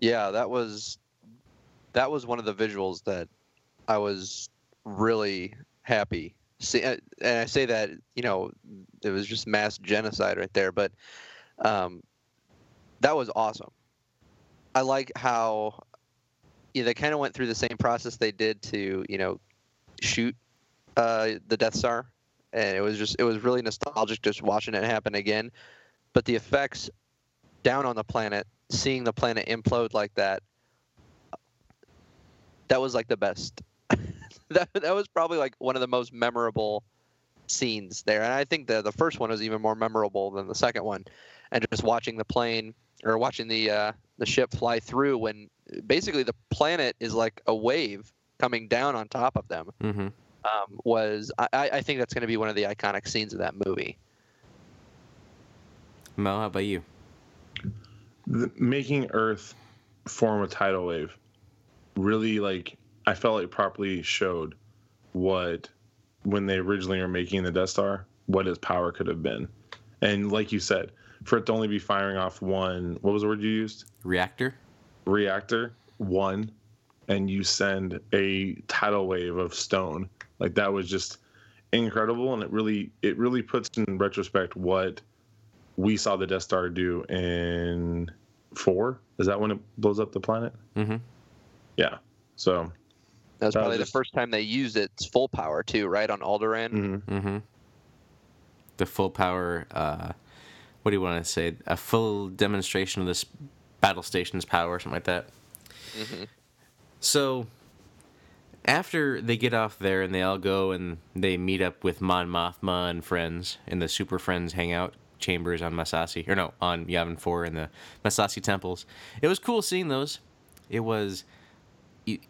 Yeah, that was one of the visuals that I was really happy. See, and I say that, it was just mass genocide right there, but that was awesome. I like how they kind of went through the same process they did to, shoot the Death Star, and it was really nostalgic just watching it happen again. But the effects down on the planet, seeing the planet implode like that, that was like the best. that was probably like one of the most memorable scenes there. And I think the first one was even more memorable than the second one. And just watching the plane or watching the ship fly through when basically the planet is like a wave coming down on top of them I think that's going to be one of the iconic scenes of that movie. Mo, how about you? Making Earth form a tidal wave really, like, I felt like properly showed what, when they originally were making the Death Star, what its power could have been. And like you said, for it to only be firing off one, what was the word you used? Reactor, one, and you send a tidal wave of stone. Like, that was just incredible, and it really puts in retrospect what we saw the Death Star do in 4. Is that when it blows up the planet? Mm-hmm. Yeah. So that was probably the first time they used its full power too, right, on Alderaan? Mm-hmm. Mm-hmm. The full power, what do you want to say? A full demonstration of this battle station's power, something like that. Mm-hmm. So after they get off there and they all go and they meet up with Mon Mothma and friends in the Super Friends hangout chambers on Masasi, on Yavin 4 in the Masasi temples. It was cool seeing those. It was,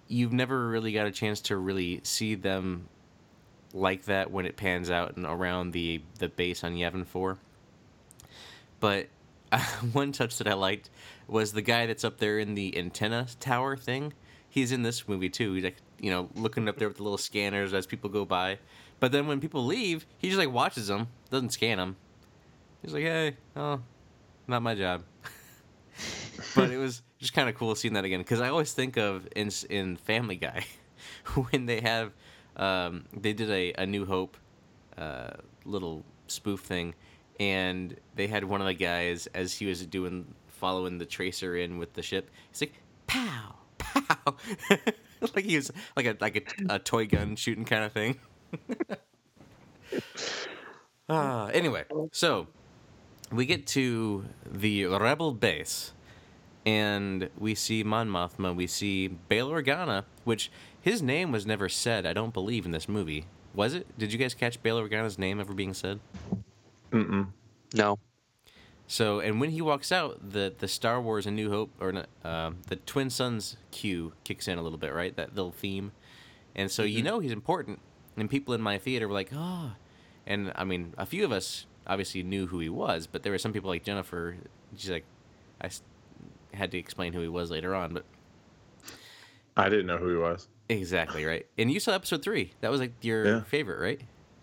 you've never really got a chance to really see them like that when it pans out and around the base on Yavin 4. But one touch that I liked was the guy that's up there in the antenna tower thing. He's in this movie too. He's like, looking up there with the little scanners as people go by. But then when people leave, he just like watches them, doesn't scan them. He's like, hey, oh, not my job. But it was just kind of cool seeing that again, because I always think of in Family Guy when they have they did a New Hope little spoof thing, and they had one of the guys as he was following the tracer in with the ship. He's like, pow, pow, like he was like a toy gun shooting kind of thing. Anyway, so we get to the Rebel base, and we see Mon Mothma, we see Bail Organa, which his name was never said, I don't believe, in this movie. Was it? Did you guys catch Bail Organa's name ever being said? Mm-mm. No. So, and when he walks out, the Star Wars A New Hope, or not, the Twin Suns cue kicks in a little bit, right? That little theme. And so he's important, and people in my theater were like, oh. And, I mean, a few of us obviously knew who he was, but there were some people like Jennifer, she's like, I had to explain who he was later on, but... I didn't know who he was. Exactly, right? And you saw Episode 3. That was like your favorite, right?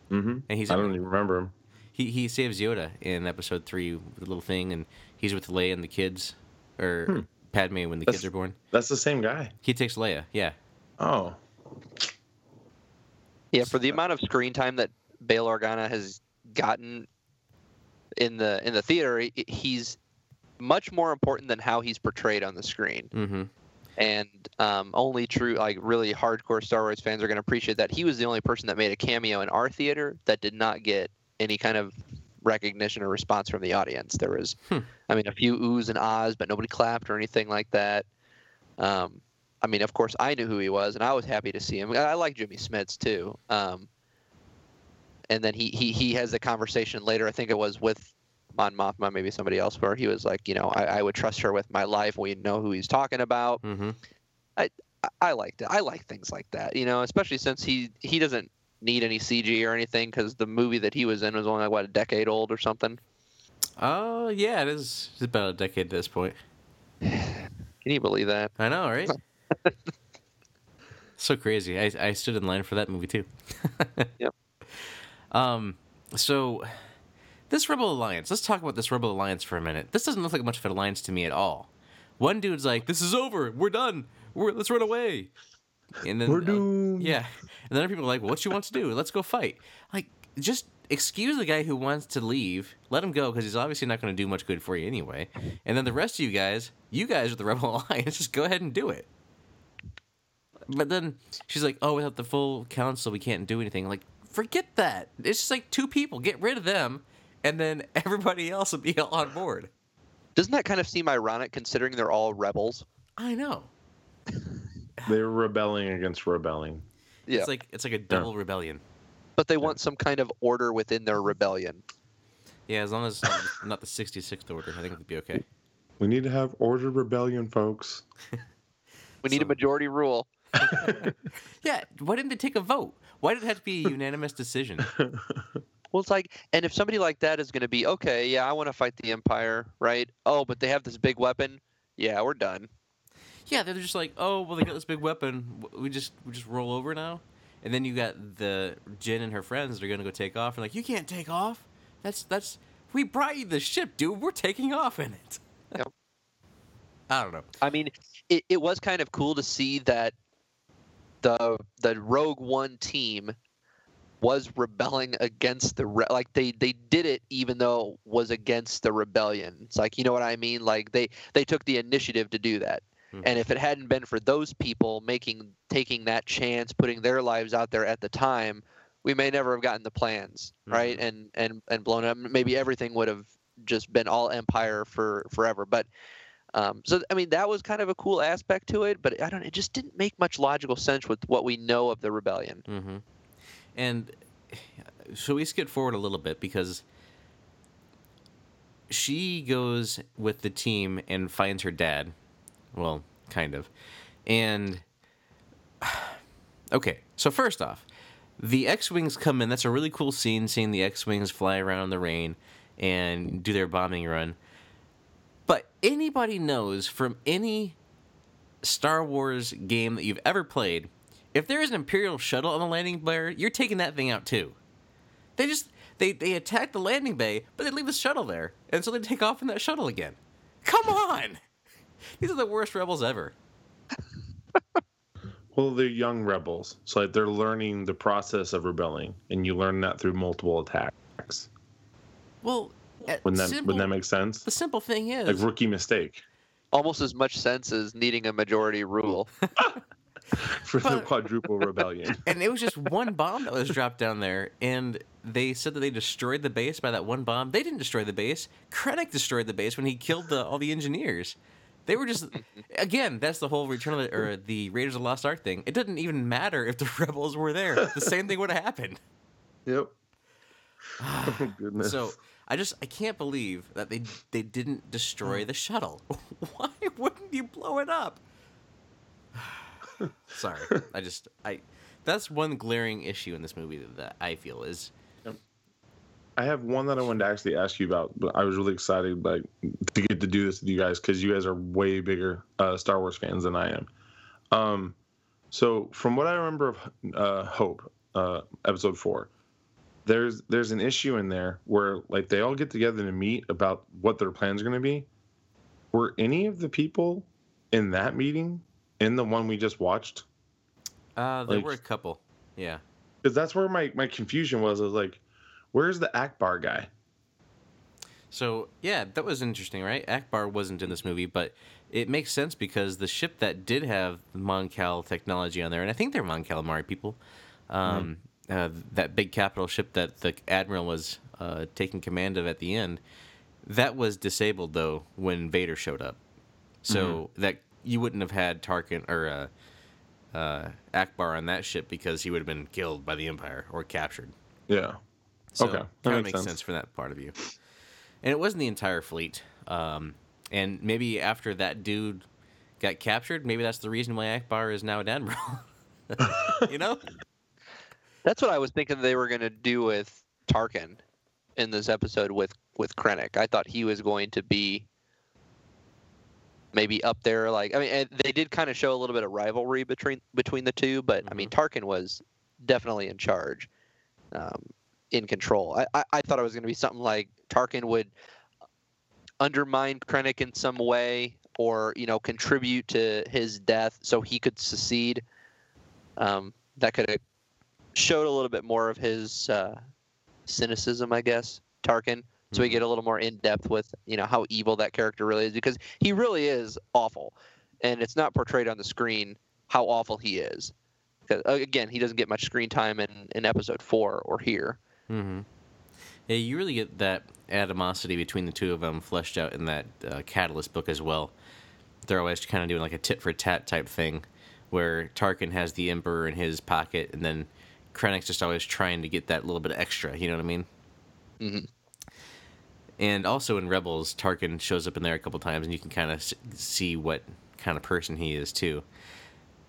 Mm-hmm. And I don't even remember him. He saves Yoda in Episode 3, the little thing, and he's with Leia and the kids, or Padme when the kids are born. That's the same guy. He takes Leia, yeah. Oh. Yeah, for the amount of screen time that Bail Organa has gotten in the theater, he's much more important than how he's portrayed on the screen. Mm-hmm. And only true, like, really hardcore Star Wars fans are going to appreciate that he was the only person that made a cameo in our theater that did not get any kind of recognition or response from the audience. There was, I mean, a few oohs and ahs, but nobody clapped or anything like that. I mean, of course, I knew who he was, and I was happy to see him. I like Jimmy Smits, too. And then he has the conversation later, I think it was with Mon Mothma, maybe somebody else, where he was like, I would trust her with my life. We know who he's talking about. Mm-hmm. I liked it. I like things like that, especially since he doesn't need any CG or anything, because the movie that he was in was only, like, what, a decade old or something? Oh, yeah, it is. It's about a decade at this point. Can you believe that? I know, right? So crazy. I stood in line for that movie, too. Yep. So this Rebel Alliance, let's talk about this Rebel Alliance for a minute. This doesn't look like much of an alliance to me at all. One dude's like, this is over. We're done. Let's run away. And then, we're doomed. Yeah. And then other people are like, well, what you want to do? Let's go fight. Like, just excuse the guy who wants to leave. Let him go, because he's obviously not going to do much good for you anyway. And then the rest of you guys are the Rebel Alliance. Just go ahead and do it. But then she's like, oh, without the full council, we can't do anything. Like, forget that. It's just like two people. Get rid of them, and then everybody else will be on board. Doesn't that kind of seem ironic, considering they're all rebels? I know. They're rebelling against rebelling. Yeah, it's like a double rebellion. but they want some kind of order within their rebellion. Yeah, as long as it's not the 66th order, I think it'd be okay. We need to have order rebellion, folks. We need a majority rule. Yeah, why didn't they take a vote? Why did it have to be a unanimous decision? Well, it's like, and if somebody like that is going to be, okay, yeah, I want to fight the Empire, right? Oh, but they have this big weapon. Yeah, we're done. Yeah, they're just like, oh, well, they got this big weapon. We just roll over now. And then you got the Jyn and her friends that are going to go take off. And like, you can't take off. That's we brought you the ship, dude. We're taking off in it. Yep. I don't know. I mean, it was kind of cool to see that the Rogue One team was rebelling against the they did it even though it was against the rebellion. It's like, you know what I mean? Like they took the initiative to do that. Mm-hmm. And if it hadn't been for those people taking that chance, putting their lives out there at the time, we may never have gotten the plans, right? Mm-hmm. And blown up. Maybe everything would have just been all Empire for forever. But so I mean, that was kind of a cool aspect to it. But it just didn't make much logical sense with what we know of the rebellion. Mm-hmm. And so we skip forward a little bit because she goes with the team and finds her dad. Well, kind of. And okay, so first off, the X-Wings come in. That's a really cool scene, seeing the X-Wings fly around in the rain and do their bombing run. But anybody knows from any Star Wars game that you've ever played, if there is an Imperial shuttle on the landing bay, you're taking that thing out too. They just they attack the landing bay, but they leave the shuttle there. And so they take off in that shuttle again. Come on! These are the worst rebels ever. Well, they're young rebels, so like they're learning the process of rebelling, and you learn that through multiple attacks. Well, wouldn't that make sense? The simple thing is like rookie mistake. Almost as much sense as needing a majority rule for the quadruple rebellion. And it was just one bomb that was dropped down there, and they said that they destroyed the base by that one bomb. They didn't destroy the base. Krennic destroyed the base when he killed all the engineers. They were just, again, that's the whole Return of the Raiders of the Lost Ark thing. It didn't even matter if the rebels were there. The same thing would have happened. Yep. Oh, goodness. So I can't believe that they didn't destroy the shuttle. Why wouldn't you blow it up? Sorry. That's one glaring issue in this movie that I feel is. I have one that I wanted to actually ask you about, but I was really excited to get to do this with you guys because you guys are way bigger Star Wars fans than I am. So from what I remember of Hope, Episode 4, there's an issue in there where like they all get together to meet about what their plans are going to be. Were any of the people in that meeting in the one we just watched? There were a couple, yeah. Because that's where my confusion was. I was like, where's the Akbar guy? So, yeah, that was interesting, right? Akbar wasn't in this movie, but it makes sense because the ship that did have Mon Cal technology on there, and I think they're Mon Calamari people, that big capital ship that the Admiral was taking command of at the end, that was disabled, though, when Vader showed up. So that you wouldn't have had Tarkin or Akbar on that ship because he would have been killed by the Empire or captured. Yeah. So okay, kind of makes sense for that part of you. And it wasn't the entire fleet. And maybe after that dude got captured, maybe that's the reason why Akbar is now an admiral. You know? That's what I was thinking they were going to do with Tarkin in this episode with Krennic. I thought he was going to be maybe up there. And they did kind of show a little bit of rivalry between the two. But, I mean, Tarkin was definitely in charge. In control. I thought it was going to be something like Tarkin would undermine Krennic in some way or, contribute to his death so he could secede. That could have showed a little bit more of his cynicism, I guess, Tarkin. So we get a little more in-depth with, how evil that character really is because he really is awful. And it's not portrayed on the screen how awful he is. Because, again, he doesn't get much screen time in Episode 4 or here. Mm-hmm. Yeah, you really get that animosity between the two of them fleshed out in that Catalyst book as well. They're always kind of doing like a tit-for-tat type thing where Tarkin has the Emperor in his pocket and then Krennic's just always trying to get that little bit of extra, you know what I mean? Mm-hmm. And also in Rebels, Tarkin shows up in there a couple times, and you can kind of see what kind of person he is, too.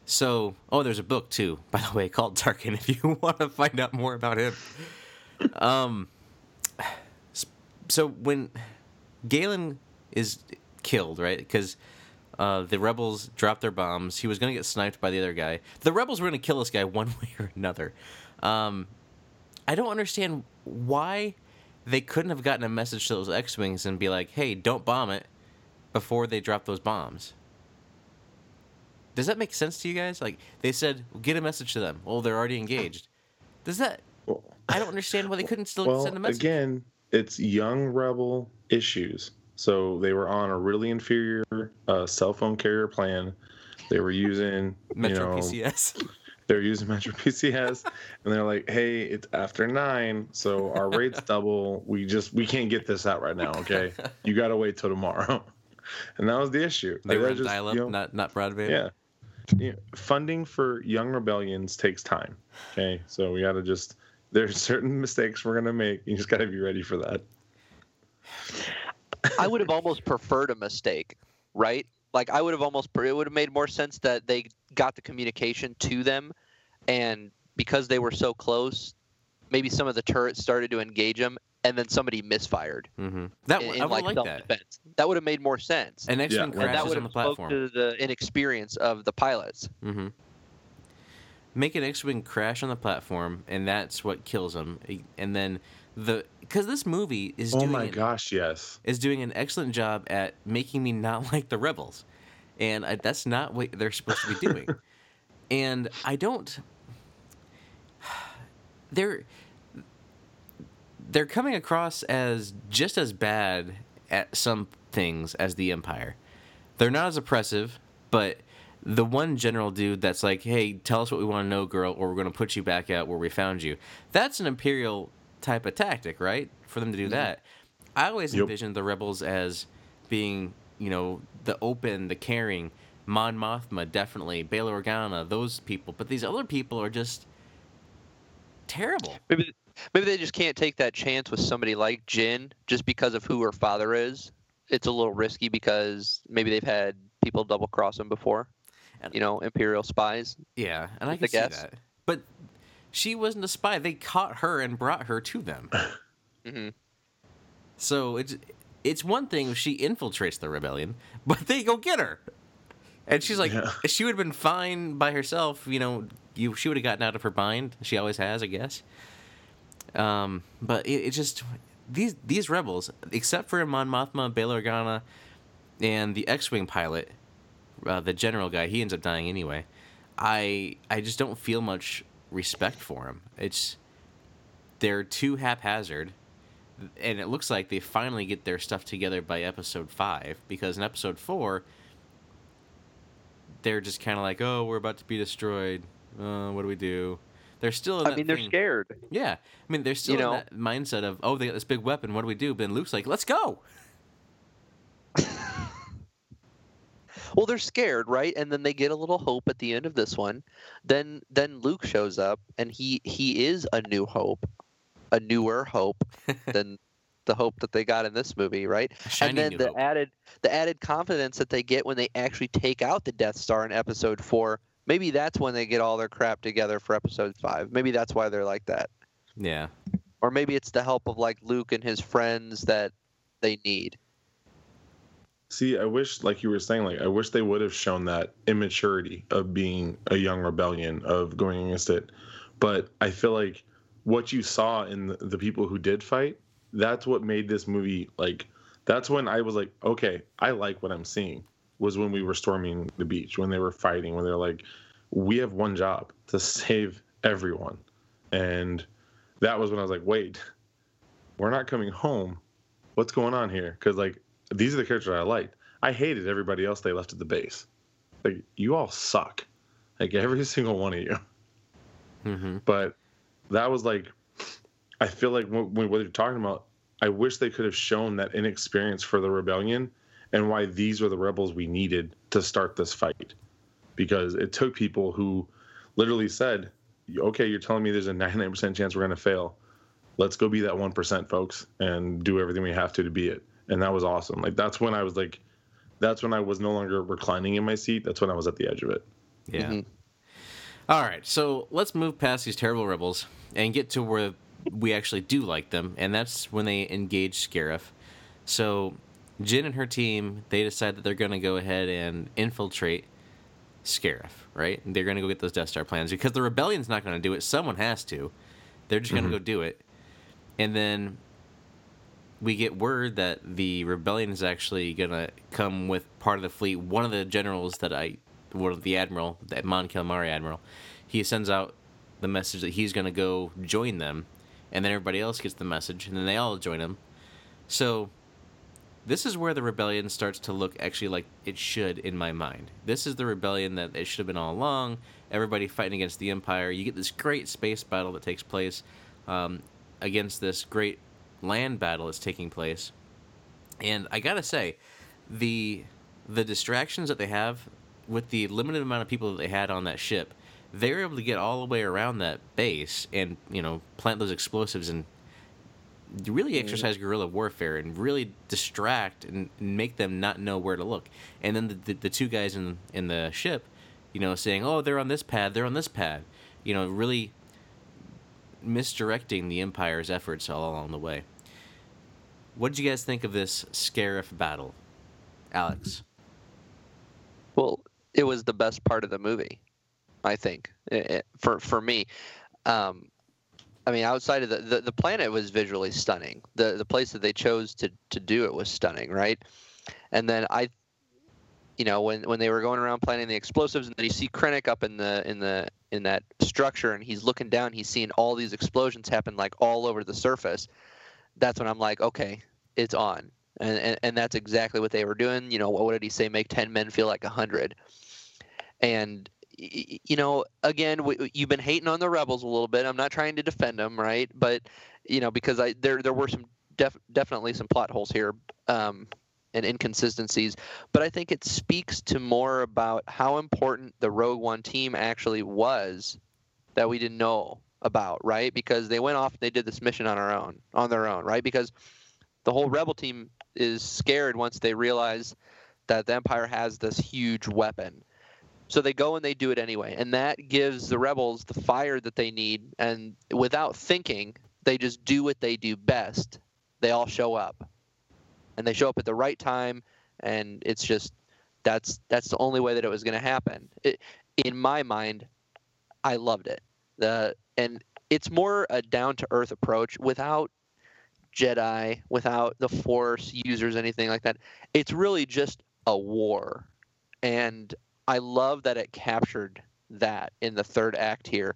So, there's a book, too, by the way, called Tarkin, if you want to find out more about him. So when Galen is killed, right, because the Rebels dropped their bombs. He was going to get sniped by the other guy. The Rebels were going to kill this guy one way or another. I don't understand why they couldn't have gotten a message to those X-Wings and be like, hey, don't bomb it before they drop those bombs. Does that make sense to you guys? Like, they said, get a message to them. Well, they're already engaged. Does that... I don't understand why they couldn't still send a message. Again, it's young Rebel issues. So they were on a really inferior cell phone carrier plan. They were using... Metro PCS. They're using Metro PCS, and they're like, hey, it's after 9, so our rate's double. We can't get this out right now, okay? You got to wait till tomorrow. And that was the issue. They were just, dial-up, not broadband? Yeah. Funding for young rebellions takes time, okay? So we got to just – there's certain mistakes we're going to make. You just got to be ready for that. I would have almost preferred a mistake, right? Like, I would have it would have made more sense that they got the communication to them, and because they were so close, maybe some of the turrets started to engage them, and then somebody misfired. Mm-hmm. That That would have made more sense. And next one crashes on the platform. That would have spoke to the inexperience of the pilots. Mm-hmm. Make an X-Wing crash on the platform, and that's what kills him. And then because this movie is doing an excellent job at making me not like the Rebels, and that's not what they're supposed to be doing. And I don't. They're coming across as just as bad at some things as the Empire. They're not as oppressive, but the one general dude that's like, hey, tell us what we want to know, girl, or we're going to put you back out where we found you. That's an Imperial type of tactic, right, for them to do that. I always envisioned the Rebels as being, the open, the caring, Mon Mothma, definitely, Bail Organa, those people. But these other people are just terrible. Maybe they just can't take that chance with somebody like Jyn just because of who her father is. It's a little risky because maybe they've had people double-cross them before. Imperial spies. Yeah, and I can see that. But she wasn't a spy. They caught her and brought her to them. Mm-hmm. So it's one thing if she infiltrates the rebellion, but they go get her. And she's like, she would have been fine by herself. She would have gotten out of her bind. She always has, I guess. But it's just these rebels, except for Mon Mothma, Bail Organa, and the X-Wing pilot. The general guy, he ends up dying anyway. I just don't feel much respect for him. They're too haphazard, and it looks like they finally get their stuff together by Episode 5, because in Episode 4, they're just kind of like, oh, we're about to be destroyed. What do we do? They're still in that they're scared. Yeah. They're still in that mindset of, oh, they got this big weapon. What do we do? But then Luke's like, let's go. Well, they're scared, right? And then they get a little hope at the end of this one. Then Luke shows up, and he is a new hope, a newer hope than the hope that they got in this movie, right? And then the added confidence that they get when they actually take out the Death Star in Episode 4. Maybe that's when they get all their crap together for Episode 5. Maybe that's why they're like that. Yeah. Or maybe it's the help of like Luke and his friends that they need. See, I wish, like you were saying, I wish they would have shown that immaturity of being a young rebellion, of going against it. But I feel like what you saw in the people who did fight, that's what made this movie, that's when I was like, okay, I like what I'm seeing, was when we were storming the beach, when they were fighting, when they're like, we have one job, to save everyone. And that was when I was like, wait, we're not coming home. What's going on here? Because, these are the characters I liked. I hated everybody else they left at the base. You all suck. Every single one of you. Mm-hmm. But that was I feel like what you're talking about, I wish they could have shown that inexperience for the rebellion and why these were the rebels we needed to start this fight. Because it took people who literally said, okay, you're telling me there's a 99% chance we're going to fail. Let's go be that 1%, folks, and do everything we have to be it. And that was awesome. Like, that's when I was like, that's when I was no longer reclining in my seat. That's when I was at the edge of it. Yeah. Mm-hmm. All right. So let's move past these terrible rebels and get to where we actually do like them. And that's when they engage Scarif. So Jyn and her team, they decide that they're going to go ahead and infiltrate Scarif, right? They're going to go get those Death Star plans because the rebellion's not going to do it. Someone has to. They're just going to go do it. And then we get word that the rebellion is actually going to come with part of the fleet. One of the generals that the admiral, the Mon Calamari admiral, he sends out the message that he's going to go join them. And then everybody else gets the message, and then they all join him. So this is where the rebellion starts to look actually like it should in my mind. This is the rebellion that it should have been all along. Everybody fighting against the Empire. You get this great space battle that takes place against this great land battle that's taking place. And I gotta say, the distractions that they have with the limited amount of people that they had on that ship, they were able to get all the way around that base and, you know, plant those explosives and really exercise guerrilla warfare and really distract and make them not know where to look. And then the two guys in the ship, you know, saying, oh, they're on this pad, you know, really misdirecting the Empire's efforts all along the way. What did you guys think of this Scarif battle, Alex? Well, it was the best part of the movie, I think, for me. I mean, outside of the planet was visually stunning. The place that they chose to do it was stunning, right? And then when they were going around planting the explosives, and then you see Krennic up in that structure, and he's looking down, he's seeing all these explosions happen like all over the surface. That's when I'm like, okay, it's on. And that's exactly what they were doing. You know, what did he say? Make 10 men feel like 100. And, you know, again, you've been hating on the rebels a little bit. I'm not trying to defend them, right? But, you know, because there were some definitely some plot holes here and inconsistencies. But I think it speaks to more about how important the Rogue One team actually was that we didn't know about, right? Because they went off and they did this mission on their own, right? Because the whole rebel team is scared once they realize that the Empire has this huge weapon. So they go and they do it anyway. And that gives the rebels the fire that they need. And without thinking, they just do what they do best. They all show up. And they show up at the right time. And it's just that's the only way that it was going to happen. In my mind, I loved it. And it's more a down-to-earth approach without Jedi, without the Force users, anything like that. It's really just a war. And I love that it captured that in the third act here.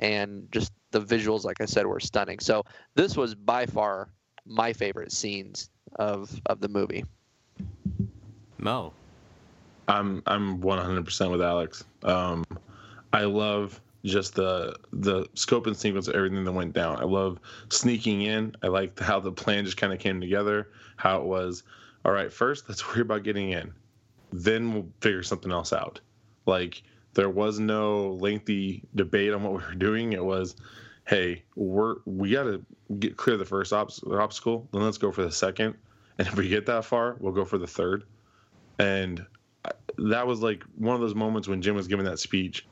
And just the visuals, like I said, were stunning. So this was by far my favorite scenes of the movie. Mo. I'm 100% with Alex. I love just the scope and sequence of everything that went down. I love sneaking in. I liked how the plan just kind of came together, how it was, all right, first, let's worry about getting in. Then we'll figure something else out. Like, there was no lengthy debate on what we were doing. It was, hey, we got to get clear the first obstacle, then let's go for the second. And if we get that far, we'll go for the third. And that was like one of those moments when Jyn was giving that speech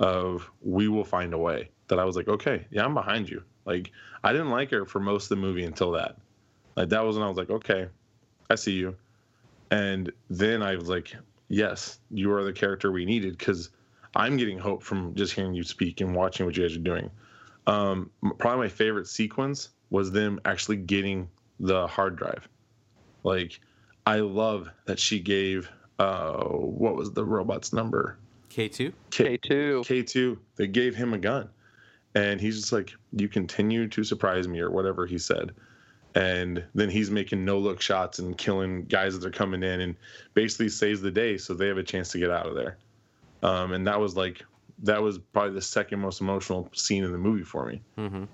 of we will find a way, that I was like, okay, yeah, I'm behind you. Like, I didn't like her for most of the movie until that. Like, that was when I was like, okay, I see you. And then I was like, yes, you are the character we needed, because I'm getting hope from just hearing you speak and watching what you guys are doing. Probably my favorite sequence was them actually getting the hard drive. Like, I love that she gave what was the robot's number? K2? K2. They gave him a gun. And he's just like, you continue to surprise me, or whatever he said. And then he's making no-look shots and killing guys that are coming in, and basically saves the day so they have a chance to get out of there. And that was probably the second most emotional scene in the movie for me,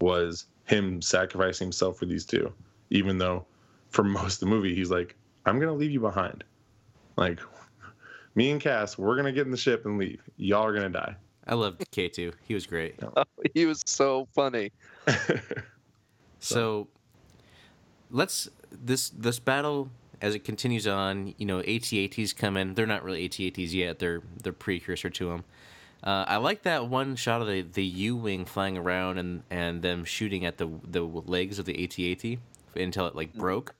was him sacrificing himself for these two, even though for most of the movie he's like, I'm going to leave you behind. Like, me and Cass, we're going to get in the ship and leave. Y'all are going to die. I loved K2. He was great. Oh, he was so funny. So let's this battle as it continues on. You know, AT-ATs come in. They're not really AT-ATs yet. They're precursor to them. I like that one shot of the U-wing flying around and them shooting at the legs of the AT-AT until it like broke.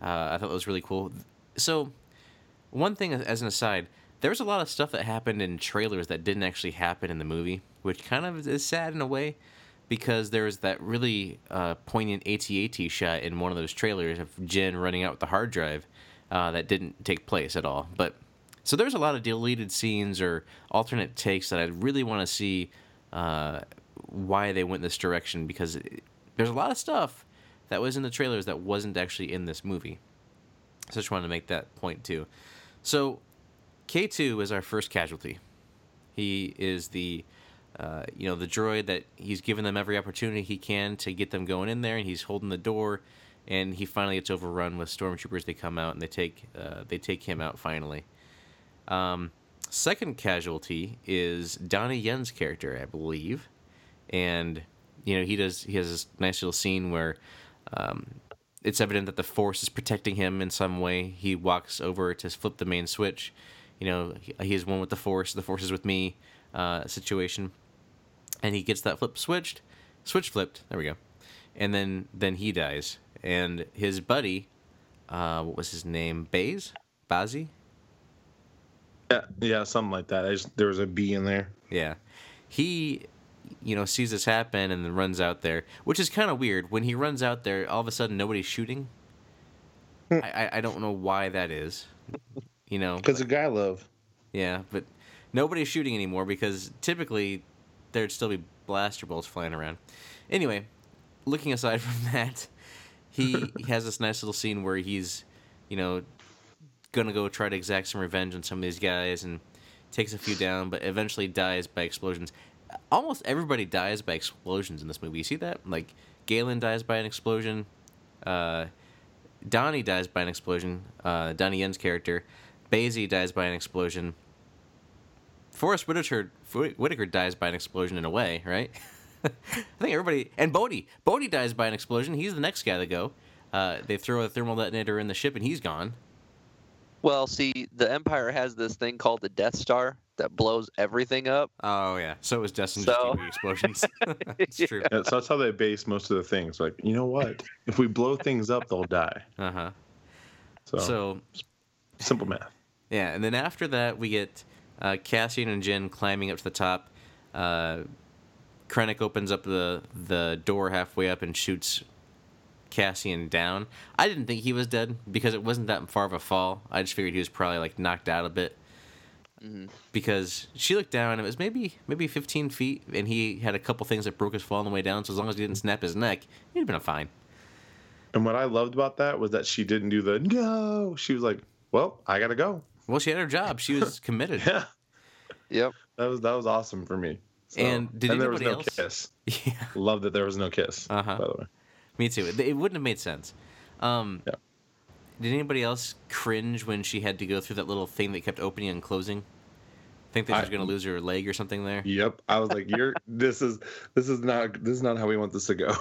I thought that was really cool. So one thing as an aside, there was a lot of stuff that happened in trailers that didn't actually happen in the movie, which kind of is sad in a way, because there was that really poignant AT-AT shot in one of those trailers of Jyn running out with the hard drive that didn't take place at all. But so there's a lot of deleted scenes or alternate takes that I really want to see why they went this direction, because there's a lot of stuff that was in the trailers that wasn't actually in this movie. So I just wanted to make that point, too. So K2 is our first casualty. He is the, the droid that he's given them every opportunity he can to get them going in there, and he's holding the door, and he finally gets overrun with stormtroopers. They come out, and they take him out finally. Second casualty is Donnie Yen's character, I believe, and he has this nice little scene where it's evident that the Force is protecting him in some way. He walks over to flip the main switch. He is one with the Force. The Force is with me situation, and he gets that switch flipped. There we go, and then he dies, and his buddy, what was his name? Baze. Yeah, something like that. There was a B in there. Yeah. He, sees this happen and then runs out there, which is kind of weird. When he runs out there, all of a sudden nobody's shooting. I don't know why that is. Because of guy love. Yeah, but nobody's shooting anymore because typically there'd still be blaster bolts flying around. Anyway, looking aside from that, he has this nice little scene where he's, gonna go try to exact some revenge on some of these guys and takes a few down, but eventually dies by explosions. Almost everybody dies by explosions in this movie. You see that? Like, Galen dies by an explosion. Donnie dies by an explosion. Donnie Yen's character. Baze dies by an explosion. Forrest Whitaker dies by an explosion in a way, right? I think everybody... And Bodhi. Bodhi dies by an explosion. He's the next guy to go. They throw a thermal detonator in the ship and he's gone. Well, see, the Empire has this thing called the Death Star that blows everything up. Oh, yeah. So it was destined to be explosions. It's true. Yeah, so that's how they base most of the things. Like, you know what? If we blow things up, they'll die. Uh-huh. So simple math. Yeah, and then after that, we get Cassian and Jyn climbing up to the top. Krennic opens up the door halfway up and shoots Cassian down. I didn't think he was dead because it wasn't that far of a fall. I just figured he was probably like knocked out a bit. Mm-hmm. Because she looked down and it was maybe 15 feet and he had a couple things that broke his fall on the way down, so as long as he didn't snap his neck, he'd have been fine. And what I loved about that was that she didn't do the no. She was like, well, I gotta go. Well, she had her job. She was committed. Yeah. Yep. That was awesome for me. So, and there was no kiss. Yeah. Love that there was no kiss, by the way. Me too. It wouldn't have made sense. Yeah. Did anybody else cringe when she had to go through that little thing that kept opening and closing? Think that she was going to lose her leg or something there? Yep. I was like, "This is not how we want this to go."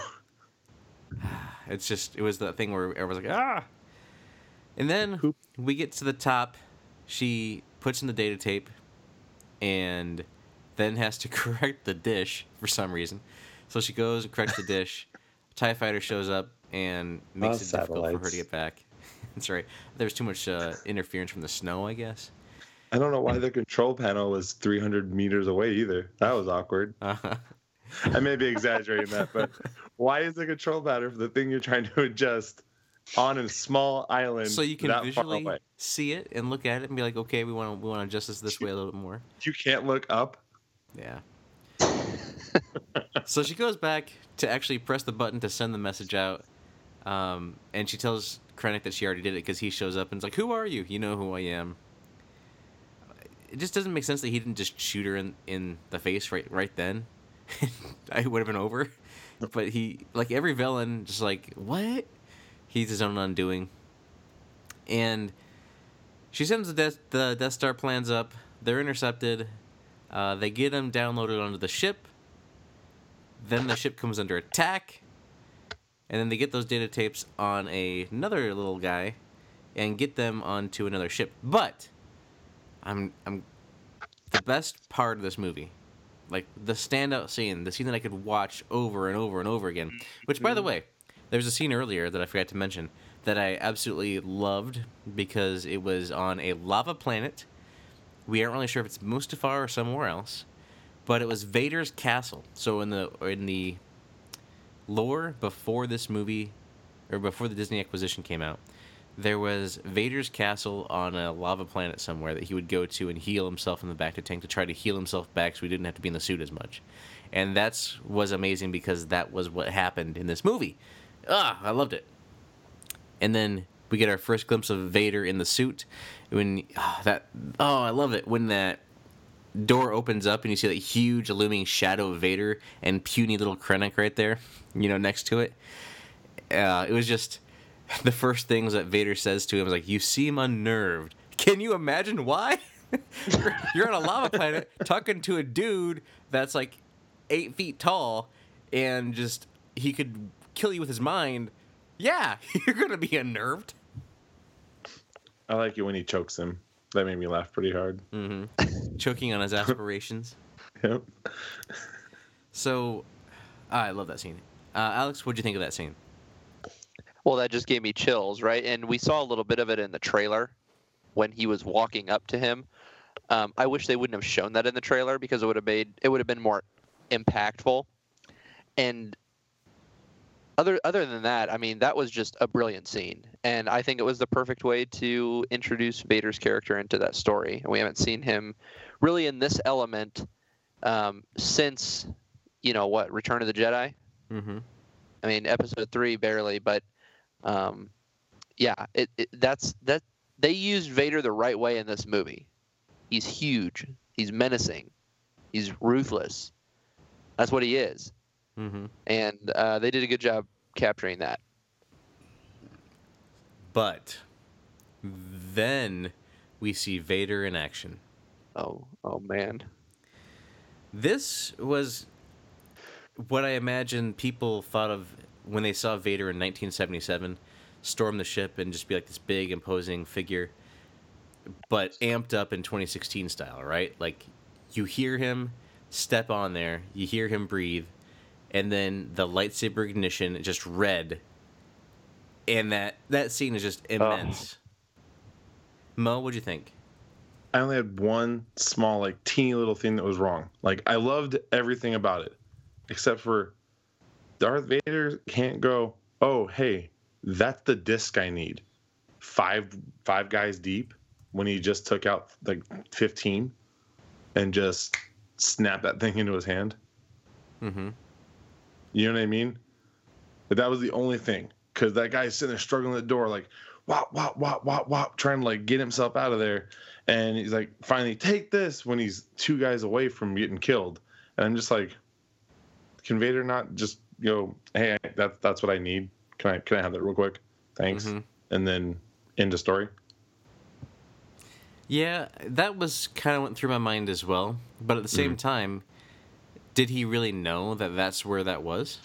It's just it was that thing where I was like, ah. And then we get to the top. She puts in the data tape, and then has to correct the dish for some reason. So she goes and corrects the dish. TIE Fighter shows up and makes it difficult for her to get back. That's right. There's too much interference from the snow, I guess. I don't know why the control panel was 300 meters away either. That was awkward. Uh-huh. I may be exaggerating that, but why is the control panel for the thing you're trying to adjust on a small island so you can that visually far away? See it and look at it and be like, okay, we want to adjust this way a little bit more. You can't look up? Yeah. So she goes back to actually press the button to send the message out, and she tells Krennic that she already did it because he shows up and is like, who are you? You know who I am. It just doesn't make sense that he didn't just shoot her in the face right then. I would have been over. But he, like every villain, just like, what? He's his own undoing. And she sends the Death Star plans up. They're intercepted. They get him downloaded onto the ship. Then the ship comes under attack. And then they get those data tapes on another little guy and get them onto another ship. But I'm the best part of this movie, like the standout scene, the scene that I could watch over and over and over again, which, by the way, there's a scene earlier that I forgot to mention that I absolutely loved because it was on a lava planet. We aren't really sure if it's Mustafar or somewhere else, but it was Vader's castle. So in the lore before this movie, or before the Disney acquisition came out, there was Vader's castle on a lava planet somewhere that he would go to and heal himself in the back to tank to try to heal himself back so he didn't have to be in the suit as much. And that was amazing because that was what happened in this movie. I loved it. And then we get our first glimpse of Vader in the suit. I love it. When that door opens up and you see that huge looming shadow of Vader and puny little Krennic right there, next to it. It was just... the first things that Vader says to him is like, "You seem unnerved. Can you imagine why? You're on a lava planet talking to a dude that's like 8 feet tall and just he could kill you with his mind. Yeah, you're going to be unnerved." I like it when he chokes him. That made me laugh pretty hard. Mm-hmm. Choking on his aspirations. Yep. So, I love that scene. Alex, what did you think of that scene? Well, that just gave me chills, right? And we saw a little bit of it in the trailer when he was walking up to him. I wish they wouldn't have shown that in the trailer because it would have been more impactful. And other than that, I mean, that was just a brilliant scene, and I think it was the perfect way to introduce Vader's character into that story. And we haven't seen him really in this element since Return of the Jedi. Mm-hmm. I mean, Episode 3 barely, but. They used Vader the right way in this movie. He's huge. He's menacing. He's ruthless. That's what he is. Mm-hmm. And they did a good job capturing that. But then we see Vader in action. Oh man. This was what I imagine people thought of when they saw Vader in 1977 storm the ship and just be like this big, imposing figure, but amped up in 2016 style, right? Like, you hear him step on there, you hear him breathe, and then the lightsaber ignition just red. And that scene is just immense. Mo, what'd you think? I only had one small, teeny little thing that was wrong. I loved everything about it, except for Darth Vader can't go, "Oh, hey, that's the disc I need." Five guys deep when he just took out 15 and just snapped that thing into his hand. Mm-hmm. You know what I mean? But that was the only thing, because that guy's sitting there struggling at the door wop, trying to get himself out of there. And he's like, "Finally, take this," when he's two guys away from getting killed. And I'm just like, can Vader not just go, "Hey, that's what I need. Can I have that real quick? Thanks." Mm-hmm. And then end the story. Yeah, that was kind of went through my mind as well. But at the same time, did he really know that that's where that was?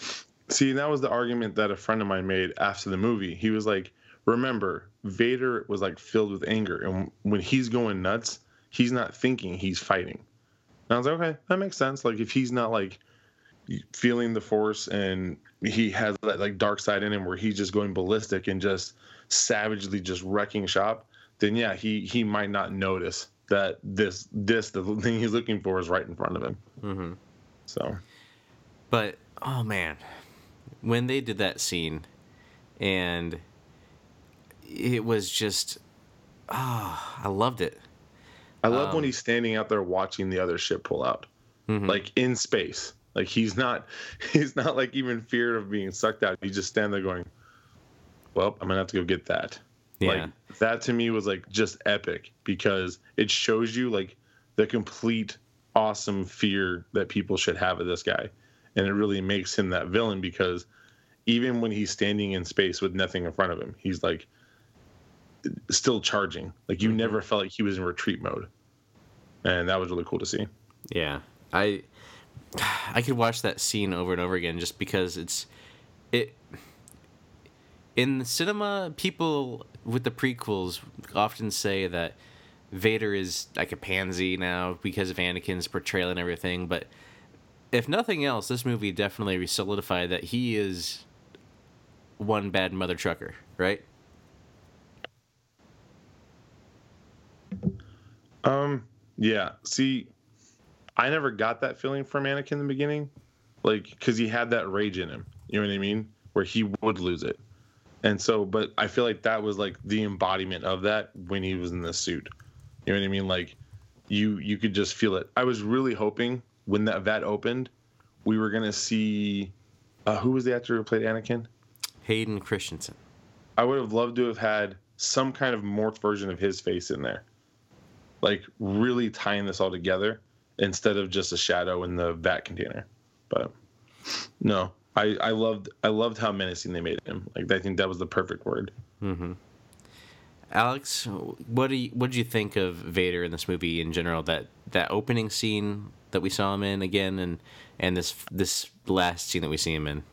See, that was the argument that a friend of mine made after the movie. He was like, "Remember, Vader was filled with anger, and when he's going nuts, he's not thinking, he's fighting." And I was like, "Okay, that makes sense. If he's not feeling the force and he has that dark side in him where he's just going ballistic and just savagely just wrecking shop, then yeah, he might not notice that the thing he's looking for is right in front of him." Mm-hmm. So, but oh man, when they did that scene, and it was just I loved it. I love when he's standing out there watching the other ship pull out, mm-hmm. In space. He's not even feared of being sucked out. He just stands there going, "Well, I'm gonna have to go get that." Yeah. That to me was just epic, because it shows you the complete awesome fear that people should have of this guy, and it really makes him that villain, because even when he's standing in space with nothing in front of him, he's still charging. You never felt he was in retreat mode, and that was really cool to see. Yeah. I could watch that scene over and over again just because it's in the cinema, people with the prequels often say that Vader is like a pansy now because of Anakin's portrayal and everything, but if nothing else, this movie definitely solidified that he is one bad mother trucker, right? Yeah. See, I never got that feeling from Anakin in the beginning, like, because he had that rage in him. You know what I mean? Where he would lose it, and so, but I feel like that was like the embodiment of that when he was in the suit. You know what I mean? Like, you could just feel it. I was really hoping when that vat opened, we were gonna see who was the actor who played Anakin? Hayden Christensen. I would have loved to have had some kind of morph version of his face in there, like really tying this all together instead of just a shadow in the vat container. But no, I loved how menacing they made him. Like, I think that was the perfect word. Mm-hmm. Alex, what did you think of Vader in this movie in general? That opening scene that we saw him in again, and this last scene that we see him in.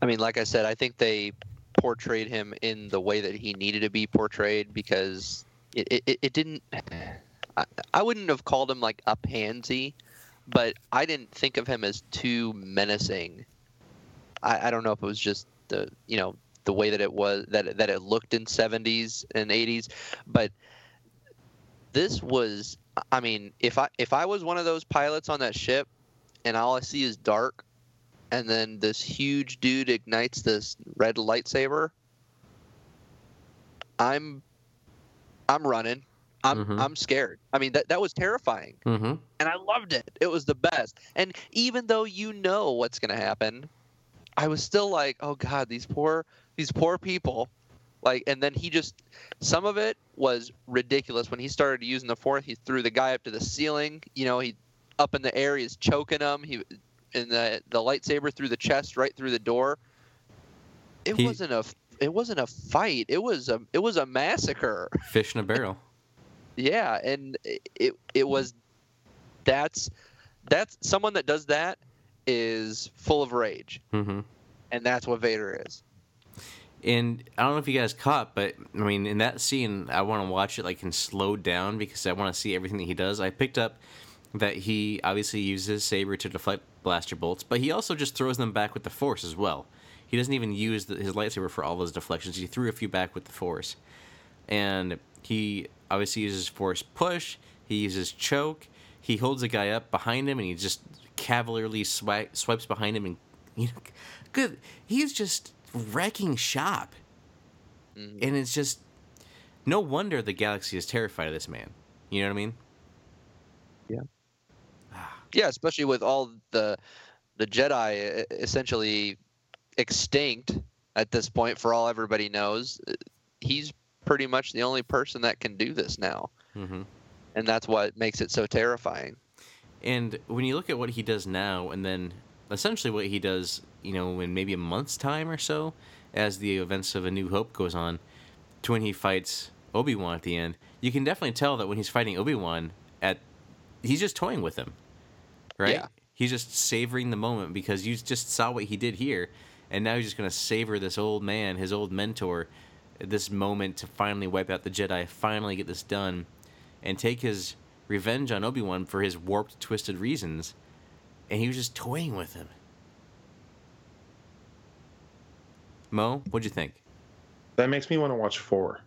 I mean, like I said, I think they portrayed him in the way that he needed to be portrayed because it didn't. I wouldn't have called him like a pansy, but I didn't think of him as too menacing. I don't know if it was just the way that it was that it looked in 70s and 80s, but this was. I mean, if I was one of those pilots on that ship, and all I see is dark, and then this huge dude ignites this red lightsaber, I'm running. I'm scared. I mean, that was terrifying, and I loved it. It was the best. And even though you know what's going to happen, I was still like, oh God, these poor people. Like, and then he just, some of it was ridiculous. When he started using the fourth, he threw the guy up to the ceiling. You know, he up in the air, he's choking him. He and the lightsaber through the chest, right through the door. It wasn't a fight. It was a massacre. Fish in a barrel. Yeah, and it was someone that does that is full of rage, and that's what Vader is. And I don't know if you guys caught, but I mean, in that scene, I want to watch it like in slowed down because I want to see everything that he does. I picked up that he obviously uses his saber to deflect blaster bolts, but he also just throws them back with the Force as well. He doesn't even use his lightsaber for all those deflections. He threw a few back with the Force, and he obviously uses Force push. He uses choke. He holds a guy up behind him, and he just cavalierly swipes behind him, and you know, good. He's just wrecking shop, and it's just no wonder the galaxy is terrified of this man. You know what I mean? Yeah, yeah. Especially with all the Jedi essentially extinct at this point, for all everybody knows, he's pretty much the only person that can do this now, and that's what makes it so terrifying. And when you look at what he does now, and then essentially what he does, you know, in maybe a month's time or so, as the events of A New Hope goes on, to when he fights Obi-Wan at the end, you can definitely tell that when he's fighting Obi-Wan, he's just toying with him, right? Yeah. He's just savoring the moment because you just saw what he did here, and now he's just going to savor this old man, his old mentor, this moment to finally wipe out the Jedi, finally get this done, and take his revenge on Obi-Wan for his warped, twisted reasons. And he was just toying with him. Mo, what'd you think? That makes me want to watch 4,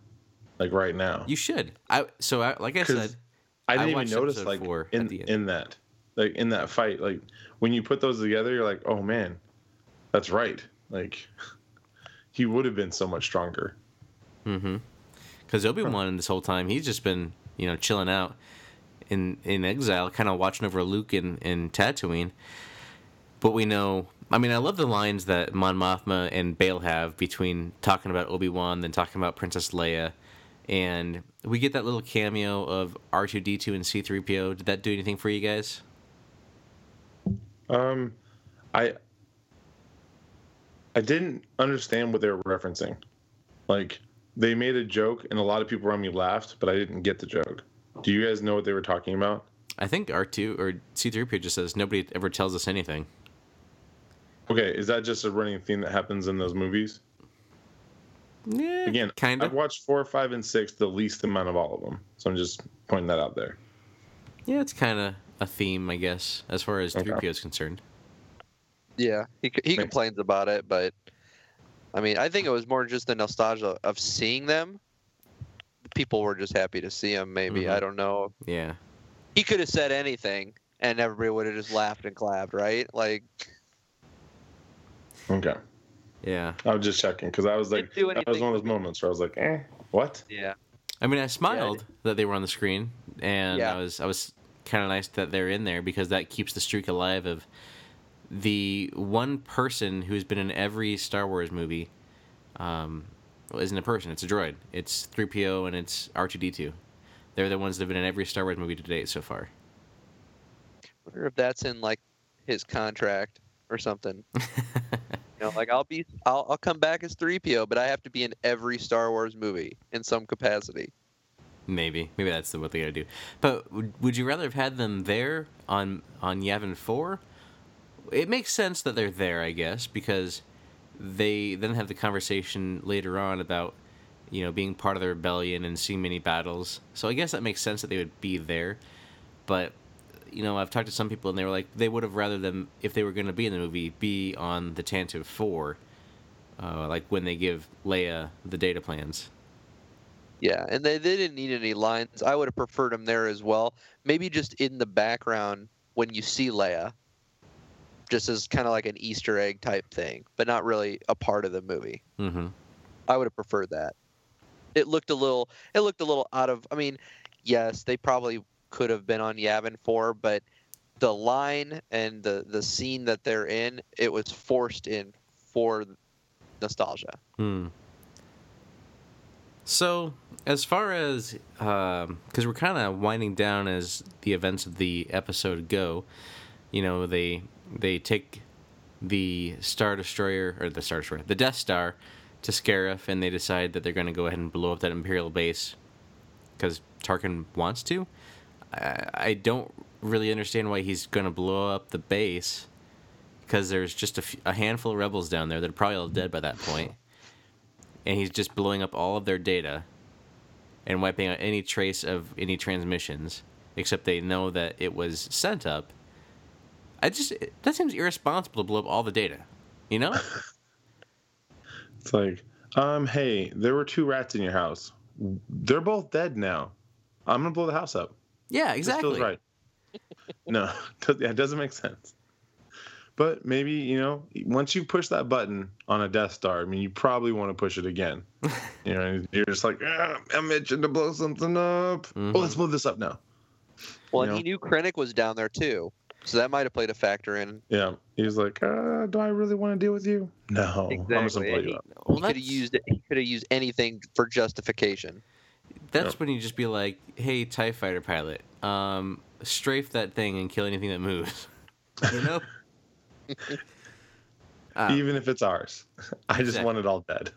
like right now. You should. I didn't even notice like 4 in that fight. Like when you put those together, you're like, oh man, that's right. Like he would have been so much stronger. Because Obi-Wan this whole time, he's just been chilling out in exile, kind of watching over Luke in Tatooine. But we know, I mean, I love the lines that Mon Mothma and Bail have between talking about Obi-Wan, then talking about Princess Leia, and we get that little cameo of R2-D2 and C-3PO. Did that do anything for you guys? I didn't understand what they were referencing. Like, they made a joke, and a lot of people around me laughed, but I didn't get the joke. Do you guys know what they were talking about? I think R2 or C3PO just says nobody ever tells us anything. Okay, is that just a running theme that happens in those movies? Yeah, again, kinda. I've watched 4, 5, and 6 the least amount of all of them, so I'm just pointing that out there. Yeah, it's kind of a theme, I guess, as far as 3PO is concerned. Yeah, he complains about it, but I mean, I think it was more just the nostalgia of seeing them. People were just happy to see him, maybe. Mm-hmm. I don't know. Yeah. He could have said anything, and everybody would have just laughed and clapped, right? Like. Okay. Yeah. I was just checking, because I was like, that was one of those moments where I was like, what? Yeah. I mean, I smiled that they were on the screen, and I was kind of nice that they're in there, because that keeps the streak alive of the one person who's been in every Star Wars movie isn't a person, it's a droid. It's 3PO and it's R2-D2. They're the ones that have been in every Star Wars movie to date so far. I wonder if that's in, like, his contract or something. You know, like, I'll come back as 3PO, but I have to be in every Star Wars movie in some capacity. Maybe that's what they gotta do. But would you rather have had them there on Yavin 4? It makes sense that they're there, I guess, because they then have the conversation later on about, you know, being part of the rebellion and seeing many battles. So I guess that makes sense that they would be there. But, you know, I've talked to some people and they were like, they would have rather them, if they were going to be in the movie, be on the Tantive 4, like when they give Leia the data plans. Yeah, and they didn't need any lines. I would have preferred them there as well. Maybe just in the background when you see Leia. Just as kind of like an Easter egg type thing, but not really a part of the movie. Mm-hmm. I would have preferred that. It looked a little out of. I mean, yes, they probably could have been on Yavin 4, but the line and the scene that they're in, it was forced in for nostalgia. Mm. So, as far as because we're kind of winding down as the events of the episode go, you know, they take the Death Star to Scarif, and they decide that they're going to go ahead and blow up that Imperial base because Tarkin wants to. I don't really understand why he's going to blow up the base, because there's just a handful of rebels down there that are probably all dead by that point, and he's just blowing up all of their data and wiping out any trace of any transmissions, except they know that it was sent up. That seems irresponsible to blow up all the data, you know? It's like, hey, there were 2 rats in your house. They're both dead now. I'm going to blow the house up. Yeah, exactly. This feels right. No, it doesn't make sense. But maybe, you know, once you push that button on a Death Star, I mean, you probably want to push it again. You know, you're just like, I'm itching to blow something up. Mm-hmm. Oh, let's blow this up now. Well, you know? He knew Krennic was down there, too. So that might have played a factor in. Yeah, he was like, "Do I really want to deal with you? No, exactly. I'm just gonna play you up." Well, he could have used anything for justification. That's when you just be like, "Hey, TIE Fighter pilot, strafe that thing and kill anything that moves." You know. Even if it's ours, I just want it all dead.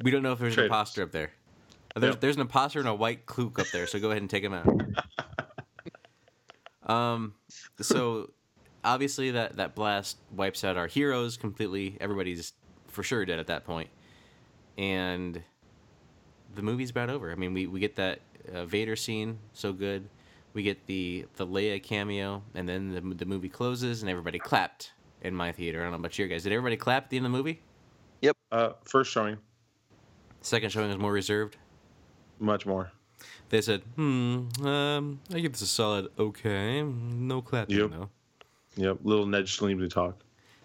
We don't know if there's an imposter up there. There's an imposter and a white kluk up there, so go ahead and take him out. So obviously that blast wipes out our heroes completely. Everybody's for sure dead at that point. And the movie's about over. I mean, we get that Vader scene. So good. We get the Leia cameo, and then the movie closes and everybody clapped in my theater. I don't know about you guys. Did everybody clap at the end of the movie? Yep. First showing. Second showing was more reserved. Much more. They said, I give this a solid okay. No clapping, though. Yep, little Ned Schlingly talk.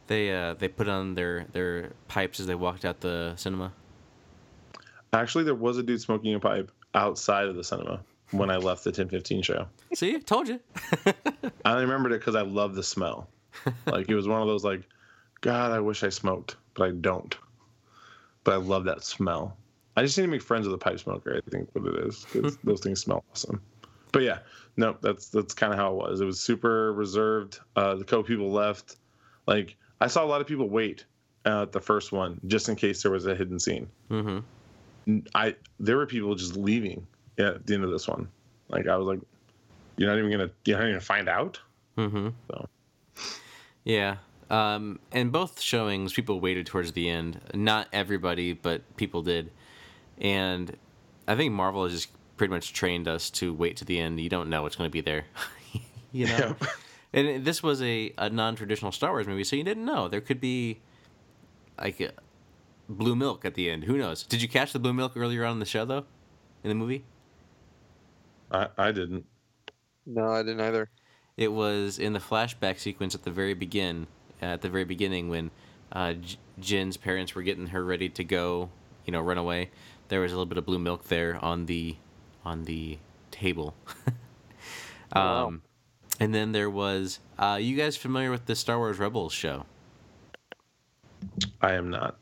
They put on their pipes as they walked out the cinema. Actually, there was a dude smoking a pipe outside of the cinema when I left the 10:15 show. See? Told you. I remembered it because I love the smell. Like, it was one of those, like, God, I wish I smoked, but I don't. But I love that smell. I just need to make friends with a pipe smoker, I think, what it is. Those things smell awesome. But yeah, no, that's kind of how it was. It was super reserved. The couple people left. Like, I saw a lot of people wait at the first one just in case there was a hidden scene. Mm-hmm. There were people just leaving at the end of this one. Like, I was like, You're not even gonna find out. Mm-hmm. So. Yeah. And both showings, people waited towards the end. Not everybody, but people did. And I think Marvel has just pretty much trained us to wait to the end. You don't know what's going to be there. You know? Yeah. And this was a non-traditional Star Wars movie, so you didn't know. There could be, like, blue milk at the end. Who knows? Did you catch the blue milk earlier on in the show, though? In the movie? I didn't. No, I didn't either. It was in the flashback sequence at the very beginning when Jyn's parents were getting her ready to go, run away. There was a little bit of blue milk there on the table. Wow. And then there was... you guys familiar with the Star Wars Rebels show? I am not.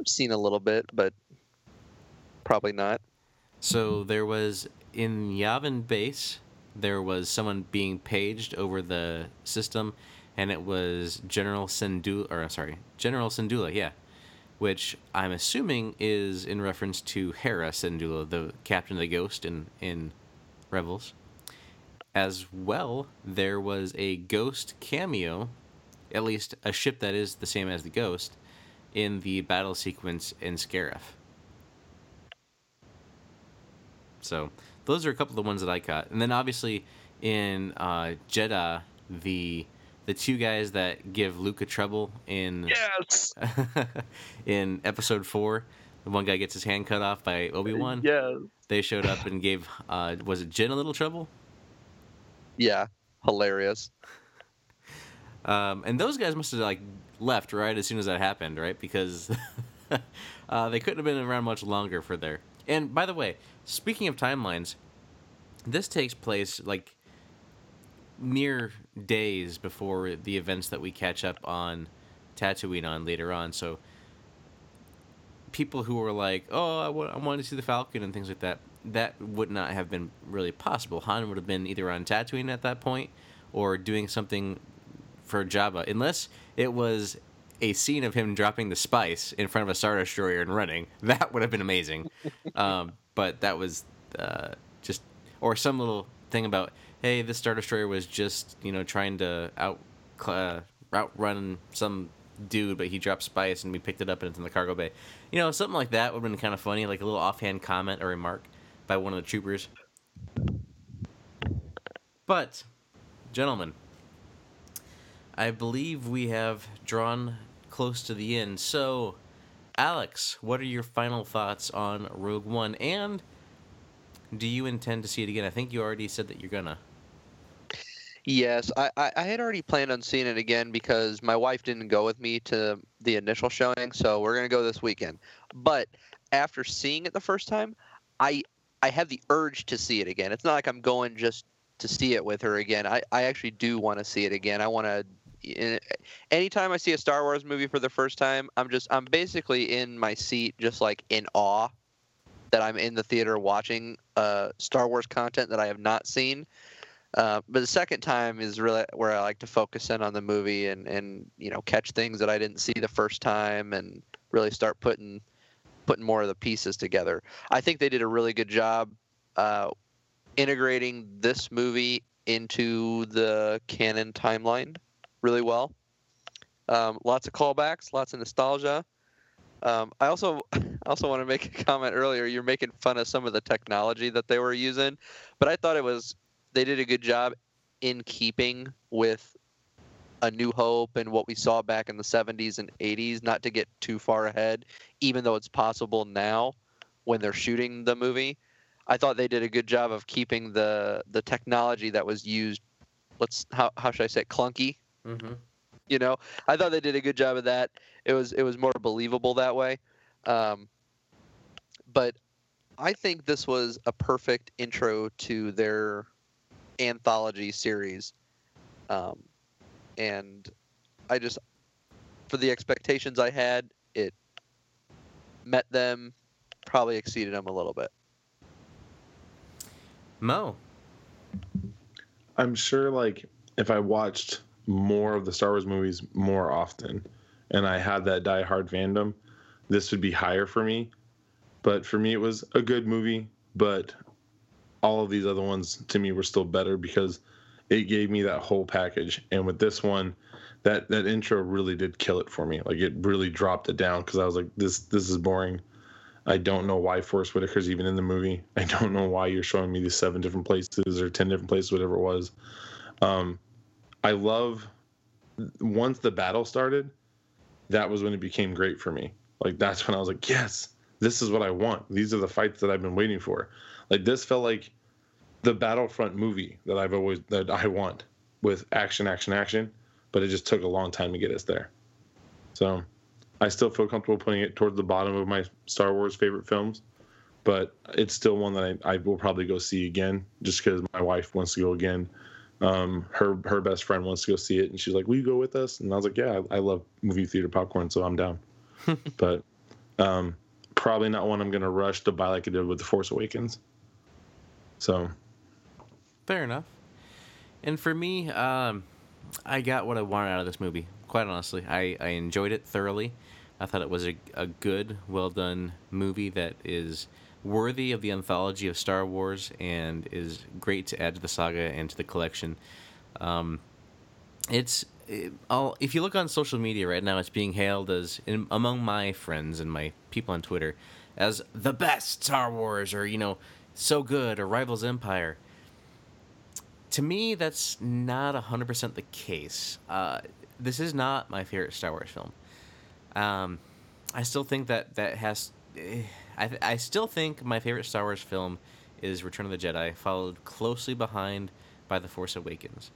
I've seen a little bit, but probably not. So there was... In Yavin base, there was someone being paged over the system, and it was General Syndulla, yeah. Which I'm assuming is in reference to Hera Syndulla, the captain of the Ghost in Rebels. As well, there was a Ghost cameo, at least a ship that is the same as the Ghost, in the battle sequence in Scarif. So those are a couple of the ones that I caught. And then obviously in Jedha, the two guys that give Luke a trouble in yes! in Episode 4, the one guy gets his hand cut off by Obi-Wan. Yes. They showed up and gave was it Jyn a little trouble? Yeah, hilarious. And those guys must have left right as soon as that happened, right? Because they couldn't have been around much longer for there. And by the way, speaking of timelines, this takes place mere days before the events that we catch up on Tatooine on later on. So people who were like, "Oh, I wanted to see the Falcon" and things like that. That would not have been really possible. Han would have been either on Tatooine at that point or doing something for Jabba, unless it was a scene of him dropping the spice in front of a Star Destroyer and running. That would have been amazing. But that was just... Or some little thing about, hey, this Star Destroyer was just, trying to outrun some dude, but he dropped spice and we picked it up and it's in the cargo bay. Something like that would have been kind of funny, like a little offhand comment or remark by one of the troopers. But, gentlemen, I believe we have drawn close to the end. So, Alex, what are your final thoughts on Rogue One? And do you intend to see it again? I think you already said that you're gonna. Yes, I had already planned on seeing it again because my wife didn't go with me to the initial showing, so we're going to go this weekend. But after seeing it the first time, I have the urge to see it again. It's not like I'm going just to see it with her again. I actually do want to see it again. I want to... Anytime I see a Star Wars movie for the first time, I'm basically in my seat just in awe that I'm in the theater watching Star Wars content that I have not seen. But the second time is really where I like to focus in on the movie and catch things that I didn't see the first time and really start putting more of the pieces together. I think they did a really good job integrating this movie into the canon timeline really well. Lots of callbacks, lots of nostalgia. I also want to make a comment earlier. You're making fun of some of the technology that they were using, but I thought they did a good job in keeping with A New Hope and what we saw back in the 70s and 80s, not to get too far ahead, even though it's possible now when they're shooting the movie. I thought they did a good job of keeping the technology that was used, how should I say it, clunky? Mm-hmm. I thought they did a good job of that. It was more believable that way. But I think this was a perfect intro to their anthology series. And I just, for the expectations I had, it met them, probably exceeded them a little bit. Mo. I'm sure if I watched more of the Star Wars movies more often and I had that diehard fandom, this would be higher for me. But for me, it was a good movie, but all of these other ones to me were still better because it gave me that whole package. And with this one, that intro really did kill it for me. Like, it really dropped it down because I was like, this is boring. I don't know why Forrest Whitaker's even in the movie. I don't know why you're showing me these 7 different places or 10 different places, whatever it was. I love once the battle started, that was when it became great for me. Like, that's when I was like, yes, this is what I want. These are the fights that I've been waiting for. Like, this felt like the Battlefront movie that I want, with action, action, action. But it just took a long time to get us there. So I still feel comfortable putting it towards the bottom of my Star Wars favorite films, but it's still one that I will probably go see again just because my wife wants to go again. Her best friend wants to go see it, and she's like, will you go with us? And I was like, yeah, I love movie theater popcorn, so I'm down. But probably not one I'm going to rush to buy like I did with The Force Awakens. So fair enough. And for me, I got what I wanted out of this movie. Quite honestly, I enjoyed it thoroughly. I thought it was a good, well-done movie that is worthy of the anthology of Star Wars and is great to add to the saga and to the collection. If you look on social media right now, it's being hailed as, among my friends and my people on Twitter, as the best Star Wars, or, so good, or Rivals Empire. To me, that's not 100% the case. This is not my favorite Star Wars film. I still think that has... I still think my favorite Star Wars film is Return of the Jedi, followed closely behind by The Force Awakens.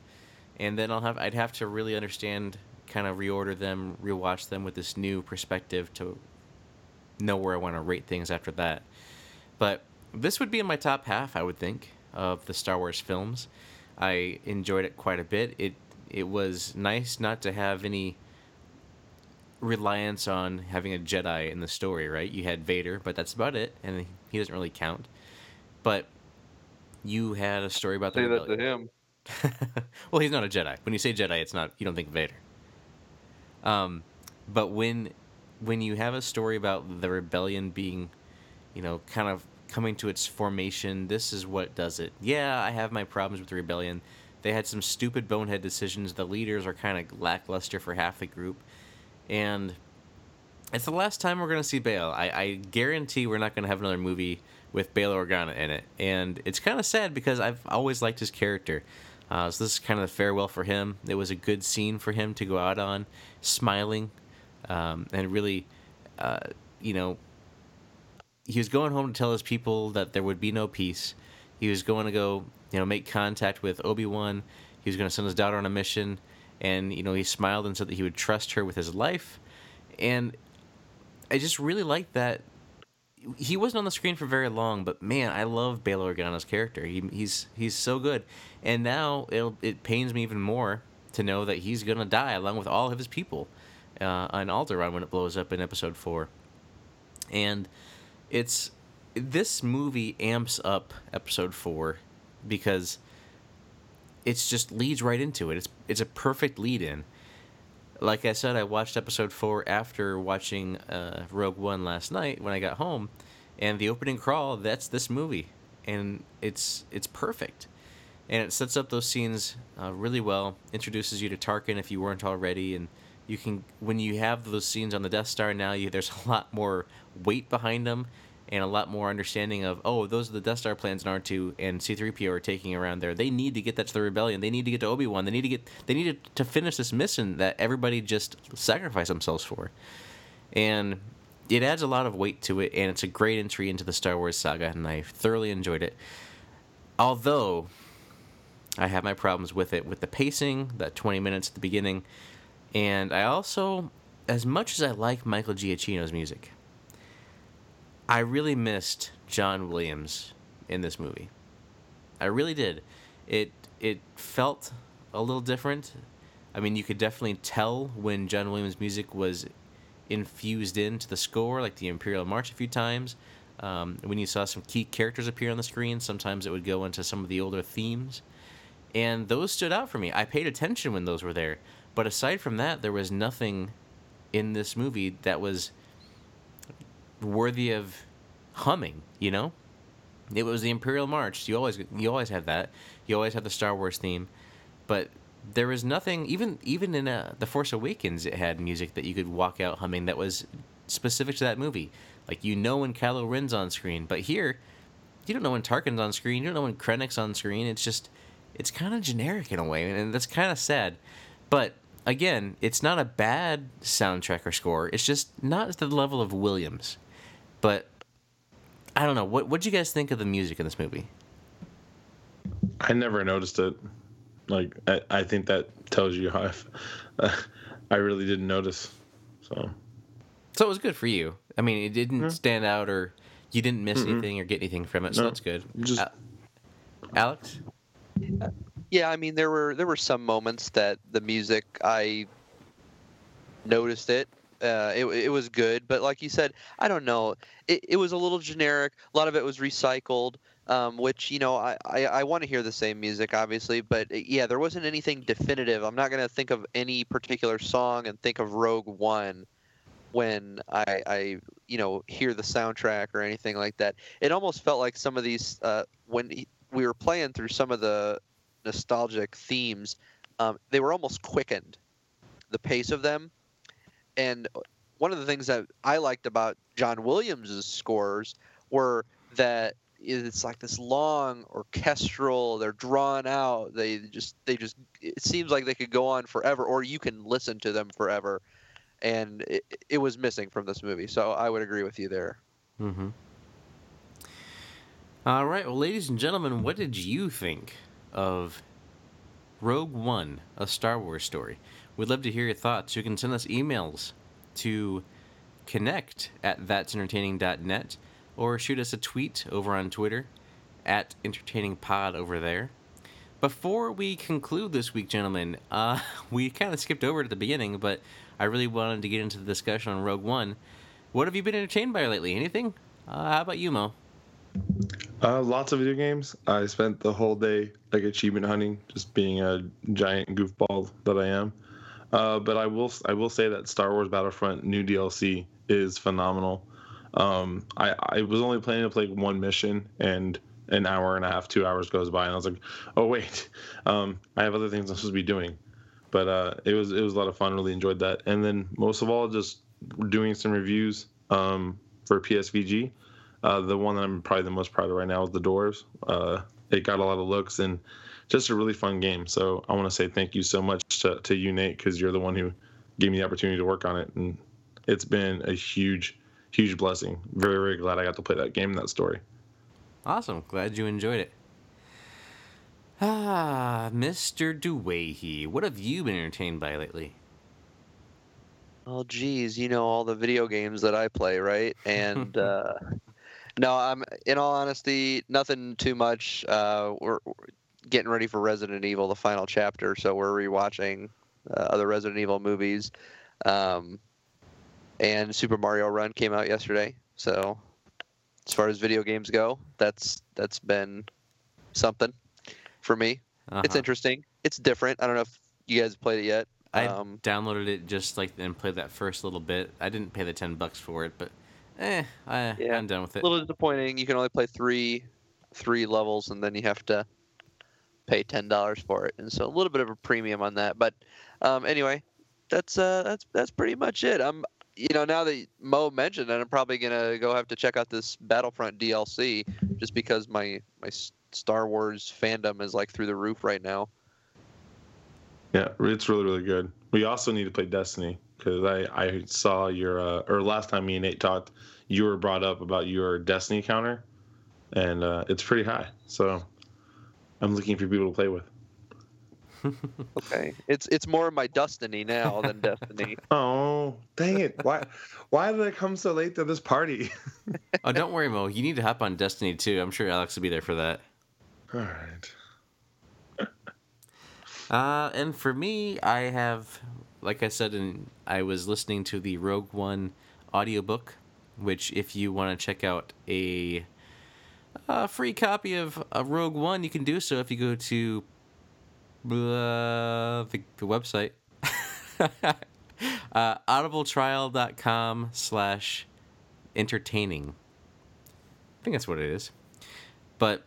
And then I'd have to really understand, kind of reorder them, rewatch them with this new perspective to know where I want to rate things after that. But this would be in my top half, I would think, of the Star Wars films. I enjoyed it quite a bit. It was nice not to have any reliance on having a Jedi in the story, right? You had Vader, but that's about it, and he doesn't really count. But you had a story about the rebellion. Say that to him. Well, he's not a Jedi. When you say Jedi, it's not, you don't think Vader. But when you have a story about the rebellion being, kind of coming to its formation, this is what does it. Yeah, I have my problems with the rebellion. They had some stupid bonehead decisions. The leaders are kind of lackluster for half the group. And it's the last time we're going to see Bail. I guarantee we're not going to have another movie with Bail Organa in it. And it's kind of sad because I've always liked his character. So this is kind of the farewell for him. It was a good scene for him to go out on, smiling. And really, he was going home to tell his people that there would be no peace. He was going to go... make contact with Obi-Wan. He was going to send his daughter on a mission. And, he smiled and said that he would trust her with his life. And I just really liked that. He wasn't on the screen for very long, but, man, I love Bail Organa's character. He's so good. And now it pains me even more to know that he's going to die along with all of his people on Alderaan when it blows up in Episode 4. And this movie amps up Episode 4 because it's just leads right into it. It's a perfect lead-in. Like I said, I watched Episode 4 after watching Rogue One last night when I got home, and the opening crawl, that's this movie, and it's perfect. And it sets up those scenes really well, introduces you to Tarkin if you weren't already, and you can, when you have those scenes on the Death Star now, there's a lot more weight behind them, and a lot more understanding of, those are the Death Star plans, and R2 and C-3PO are taking around there. They need to get that to the rebellion. They need to get to Obi-Wan. They needed to finish this mission that everybody just sacrificed themselves for. And it adds a lot of weight to it, and it's a great entry into the Star Wars saga, and I thoroughly enjoyed it. Although, I have my problems with it, with the pacing, that 20 minutes at the beginning, and I also, as much as I like Michael Giacchino's music, I really missed John Williams in this movie. I really did. It felt a little different. I mean, you could definitely tell when John Williams' music was infused into the score, like the Imperial March a few times. When you saw some key characters appear on the screen, sometimes it would go into some of the older themes. And those stood out for me. I paid attention when those were there. But aside from that, there was nothing in this movie that was worthy of humming. It was the Imperial March. You always have that. You always have the Star Wars theme, but there was nothing. Even in The Force Awakens, it had music that you could walk out humming that was specific to that movie. Like, you know when Kylo Ren's on screen, but here, you don't know when Tarkin's on screen. You don't know when Krennic's on screen. It's just, it's kind of generic in a way, and that's kind of sad. But again, it's not a bad soundtrack or score. It's just not at the level of Williams, but. I don't know. What do you guys think of the music in this movie? I never noticed it. Like, I think that tells you how I really didn't notice. So it was good for you. I mean, it didn't stand out, or you didn't miss anything or get anything from it. So that's good. Just... Alex? Yeah, I mean, there were some moments that the music, I noticed it. It was good, but like you said, I don't know. It was a little generic. A lot of it was recycled, which, you know, I want to hear the same music, obviously. But, yeah, there wasn't anything definitive. I'm not going to think of any particular song and think of Rogue One when I you know, hear the soundtrack or anything like that. It almost felt like some of these when we were playing through some of the nostalgic themes, they were almost quickened, the pace of them. And one of the things that I liked about John Williams' scores were that it's like this long orchestral, they're drawn out, they just it seems like they could go on forever, or you can listen to them forever. And it was missing from this movie, so I would agree with you there. Mm-hmm. All right, well, ladies and gentlemen, what did you think of Rogue One, A Star Wars Story? We'd love to hear your thoughts. You can send us emails to connect@thatsentertaining.net, or shoot us a tweet over on Twitter @entertainingpod over there. Before we conclude this week, gentlemen, we kind of skipped over it at the beginning, but I really wanted to get into the discussion on Rogue One. What have you been entertained by lately? Anything? How about you, Mo? Lots of video games. I spent the whole day like achievement hunting, just being a giant goofball that I am. But I will say that Star Wars Battlefront new DLC is phenomenal. I was only planning to play one mission, and an hour and a half, 2 hours goes by, and I was like, oh wait, I have other things I'm supposed to be doing. But it was a lot of fun. Really enjoyed that. And then most of all, just doing some reviews for PSVG. The one that I'm probably the most proud of right now is The Doors. It got a lot of looks and just a really fun game. So I want to say thank you so much to you, Nate, because you're the one who gave me the opportunity to work on it. And it's been a huge, huge blessing. Very, very glad I got to play that game and that story. Awesome. Glad you enjoyed it. Mr. DeWahey, what have you been entertained by lately? Well, geez, you know, all the video games that I play, right? And... No, I'm in all honesty, nothing too much. We're getting ready for Resident Evil, the final chapter, so we're rewatching other Resident Evil movies. And Super Mario Run came out yesterday, so as far as video games go, that's been something for me. Uh-huh. It's interesting. It's different. I don't know if you guys played it yet. I downloaded it just like and played that first little bit. I didn't pay the $10 for it, but. I'm done with it. A little disappointing. You can only play three levels, and then you have to pay $10 for it, and so a little bit of a premium on that. But anyway, that's pretty much it. I'm, you know, now that Mo mentioned it, I'm probably gonna go have to check out this Battlefront DLC just because my Star Wars fandom is like through the roof right now. Yeah, it's really, really good. We also need to play Destiny. Because I saw your or last time me and Nate talked, you were brought up about your Destiny counter, and it's pretty high. So I'm looking for people to play with. Okay, it's more my Destiny now than Destiny. Oh, dang it! Why did I come so late to this party? Oh, don't worry, Mo. You need to hop on Destiny too. I'm sure Alex will be there for that. All right. And for me, I have. Like I said, and I was listening to the Rogue One audiobook, which if you want to check out a free copy of Rogue One, you can do so if you go to the website, audibletrial.com/entertaining. I think that's what it is. But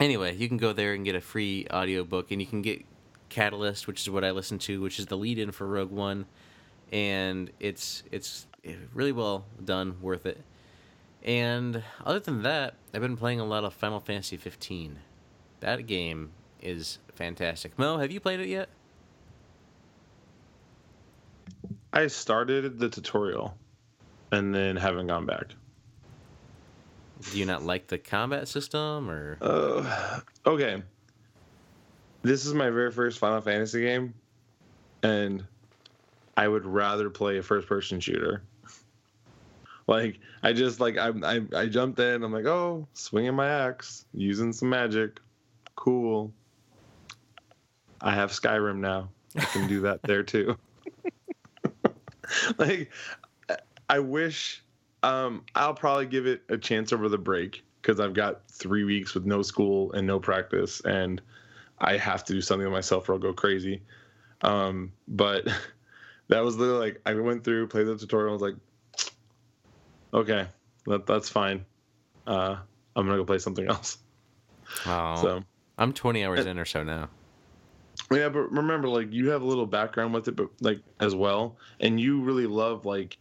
anyway, you can go there and get a free audiobook, and you can get Catalyst, which is what I listened to, which is the lead-in for Rogue One, and it's really well done, worth it. And other than that, I've been playing a lot of Final Fantasy 15. That game is fantastic. Mo, have you played it yet? I started the tutorial and then haven't gone back. Do you not like the combat system, or? Okay. This is my very first Final Fantasy game, and I would rather play a first-person shooter. Like, I just, like, I jumped in. I'm like, oh, swinging my axe, using some magic. Cool. I have Skyrim now. I can do that there, too. Like, I wish, I'll probably give it a chance over the break, because I've got 3 weeks with no school and no practice, and I have to do something with myself or I'll go crazy. But that was literally, like, I went through, played the tutorial, and was like, okay, that's fine. I'm going to go play something else. Oh, so I'm 20 hours in or so now. Yeah, but remember, like, you have a little background with it, but, like, as well. And you really love, like,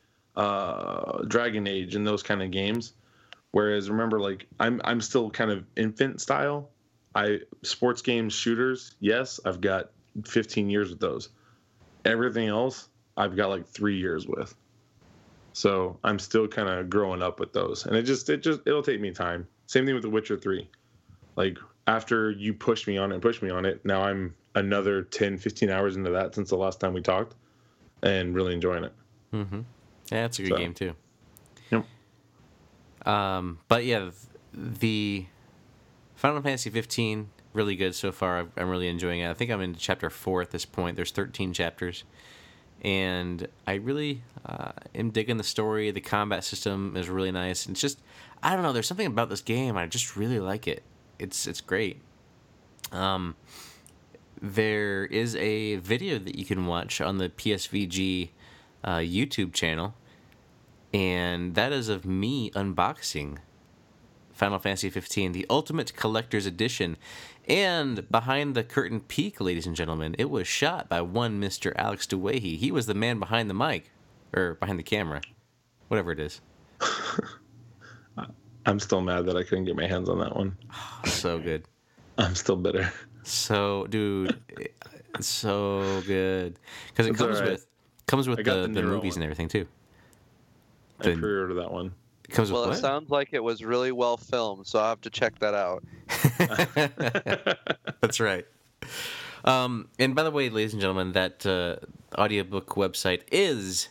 Dragon Age and those kind of games. Whereas, remember, like, I'm still kind of infant style. Sports games, shooters, yes, I've got 15 years with those. Everything else, I've got, like, 3 years with. So I'm still kind of growing up with those, and it'll take me time. Same thing with The Witcher 3. Like, after you pushed me on it, now I'm another 10, 15 hours into that since the last time we talked, and really enjoying it. Mm-hmm. Yeah, it's a good game too. Yep. But yeah, the Final Fantasy 15 really good so far. I'm really enjoying it. I think I'm in chapter 4 at this point. There's 13 chapters. And I really am digging the story. The combat system is really nice. It's just, I don't know, there's something about this game. I just really like it. It's great. There is a video that you can watch on the PSVG YouTube channel. And that is of me unboxing Final Fantasy 15, the Ultimate Collector's Edition. And behind the curtain peak, ladies and gentlemen, it was shot by one Mr. Alex DeWahey. He was the man behind the mic, or behind the camera, whatever it is. I'm still mad that I couldn't get my hands on that one. Oh, so good. I'm still bitter. So, dude, it's so good. Because it comes, right. comes with the movies one. And everything, too. I pre-ordered that one. Well, it sounds like it was really well filmed, so I'll have to check that out. That's right. And by the way, ladies and gentlemen, that audiobook website is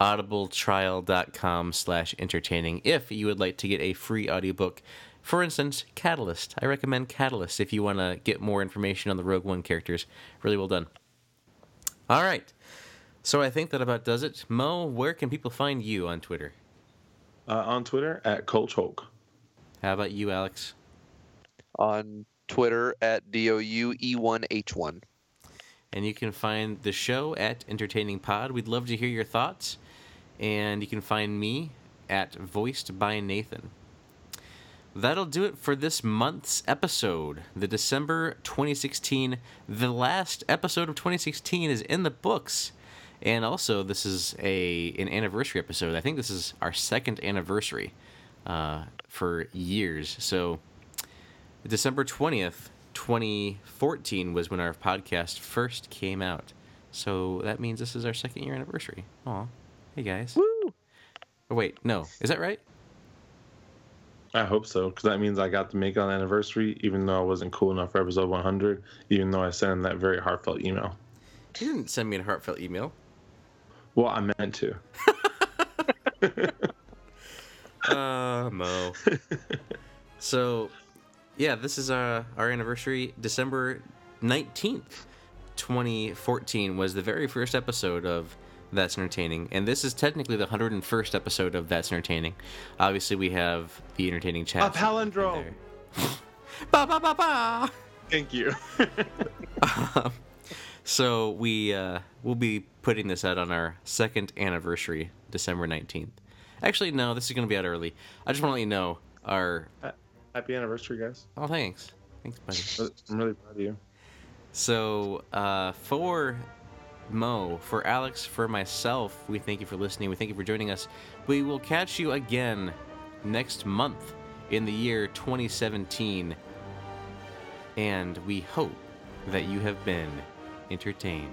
audibletrial.com/entertaining if you would like to get a free audiobook. For instance, Catalyst. I recommend Catalyst if you want to get more information on the Rogue One characters. Really well done. All right. So I think that about does it. Mo, where can people find you on Twitter? On Twitter at Coach Hulk. How about you, Alex? On Twitter at DOUE1H1. And you can find the show at Entertaining Pod. We'd love to hear your thoughts. And you can find me at Voiced by Nathan. That'll do it for this month's episode. The December 2016, the last episode of 2016 is in the books. And also, this is an anniversary episode. I think this is our second anniversary for years. So December 20th, 2014 was when our podcast first came out. So that means this is our second year anniversary. Aw. Hey, guys. Woo! Oh, wait. No. Is that right? I hope so, because that means I got to make it on anniversary, even though I wasn't cool enough for episode 100, even though I sent him that very heartfelt email. You didn't send me a heartfelt email. Well, I meant to. Mo. So, yeah, this is our anniversary. December 19th, 2014 was the very first episode of That's Entertaining. And this is technically the 101st episode of That's Entertaining. Obviously, we have the entertaining chat. A palindrome. Ba, ba, ba, ba. Thank you. So we'll be putting this out on our second anniversary, December 19th. Actually, no, this is going to be out early. I just want to let you know our Happy anniversary, guys. Oh, thanks. Thanks, buddy. I'm really proud of you. So, for Mo, for Alex, for myself, we thank you for listening. We thank you for joining us. We will catch you again next month in the year 2017. And we hope that you have been entertained.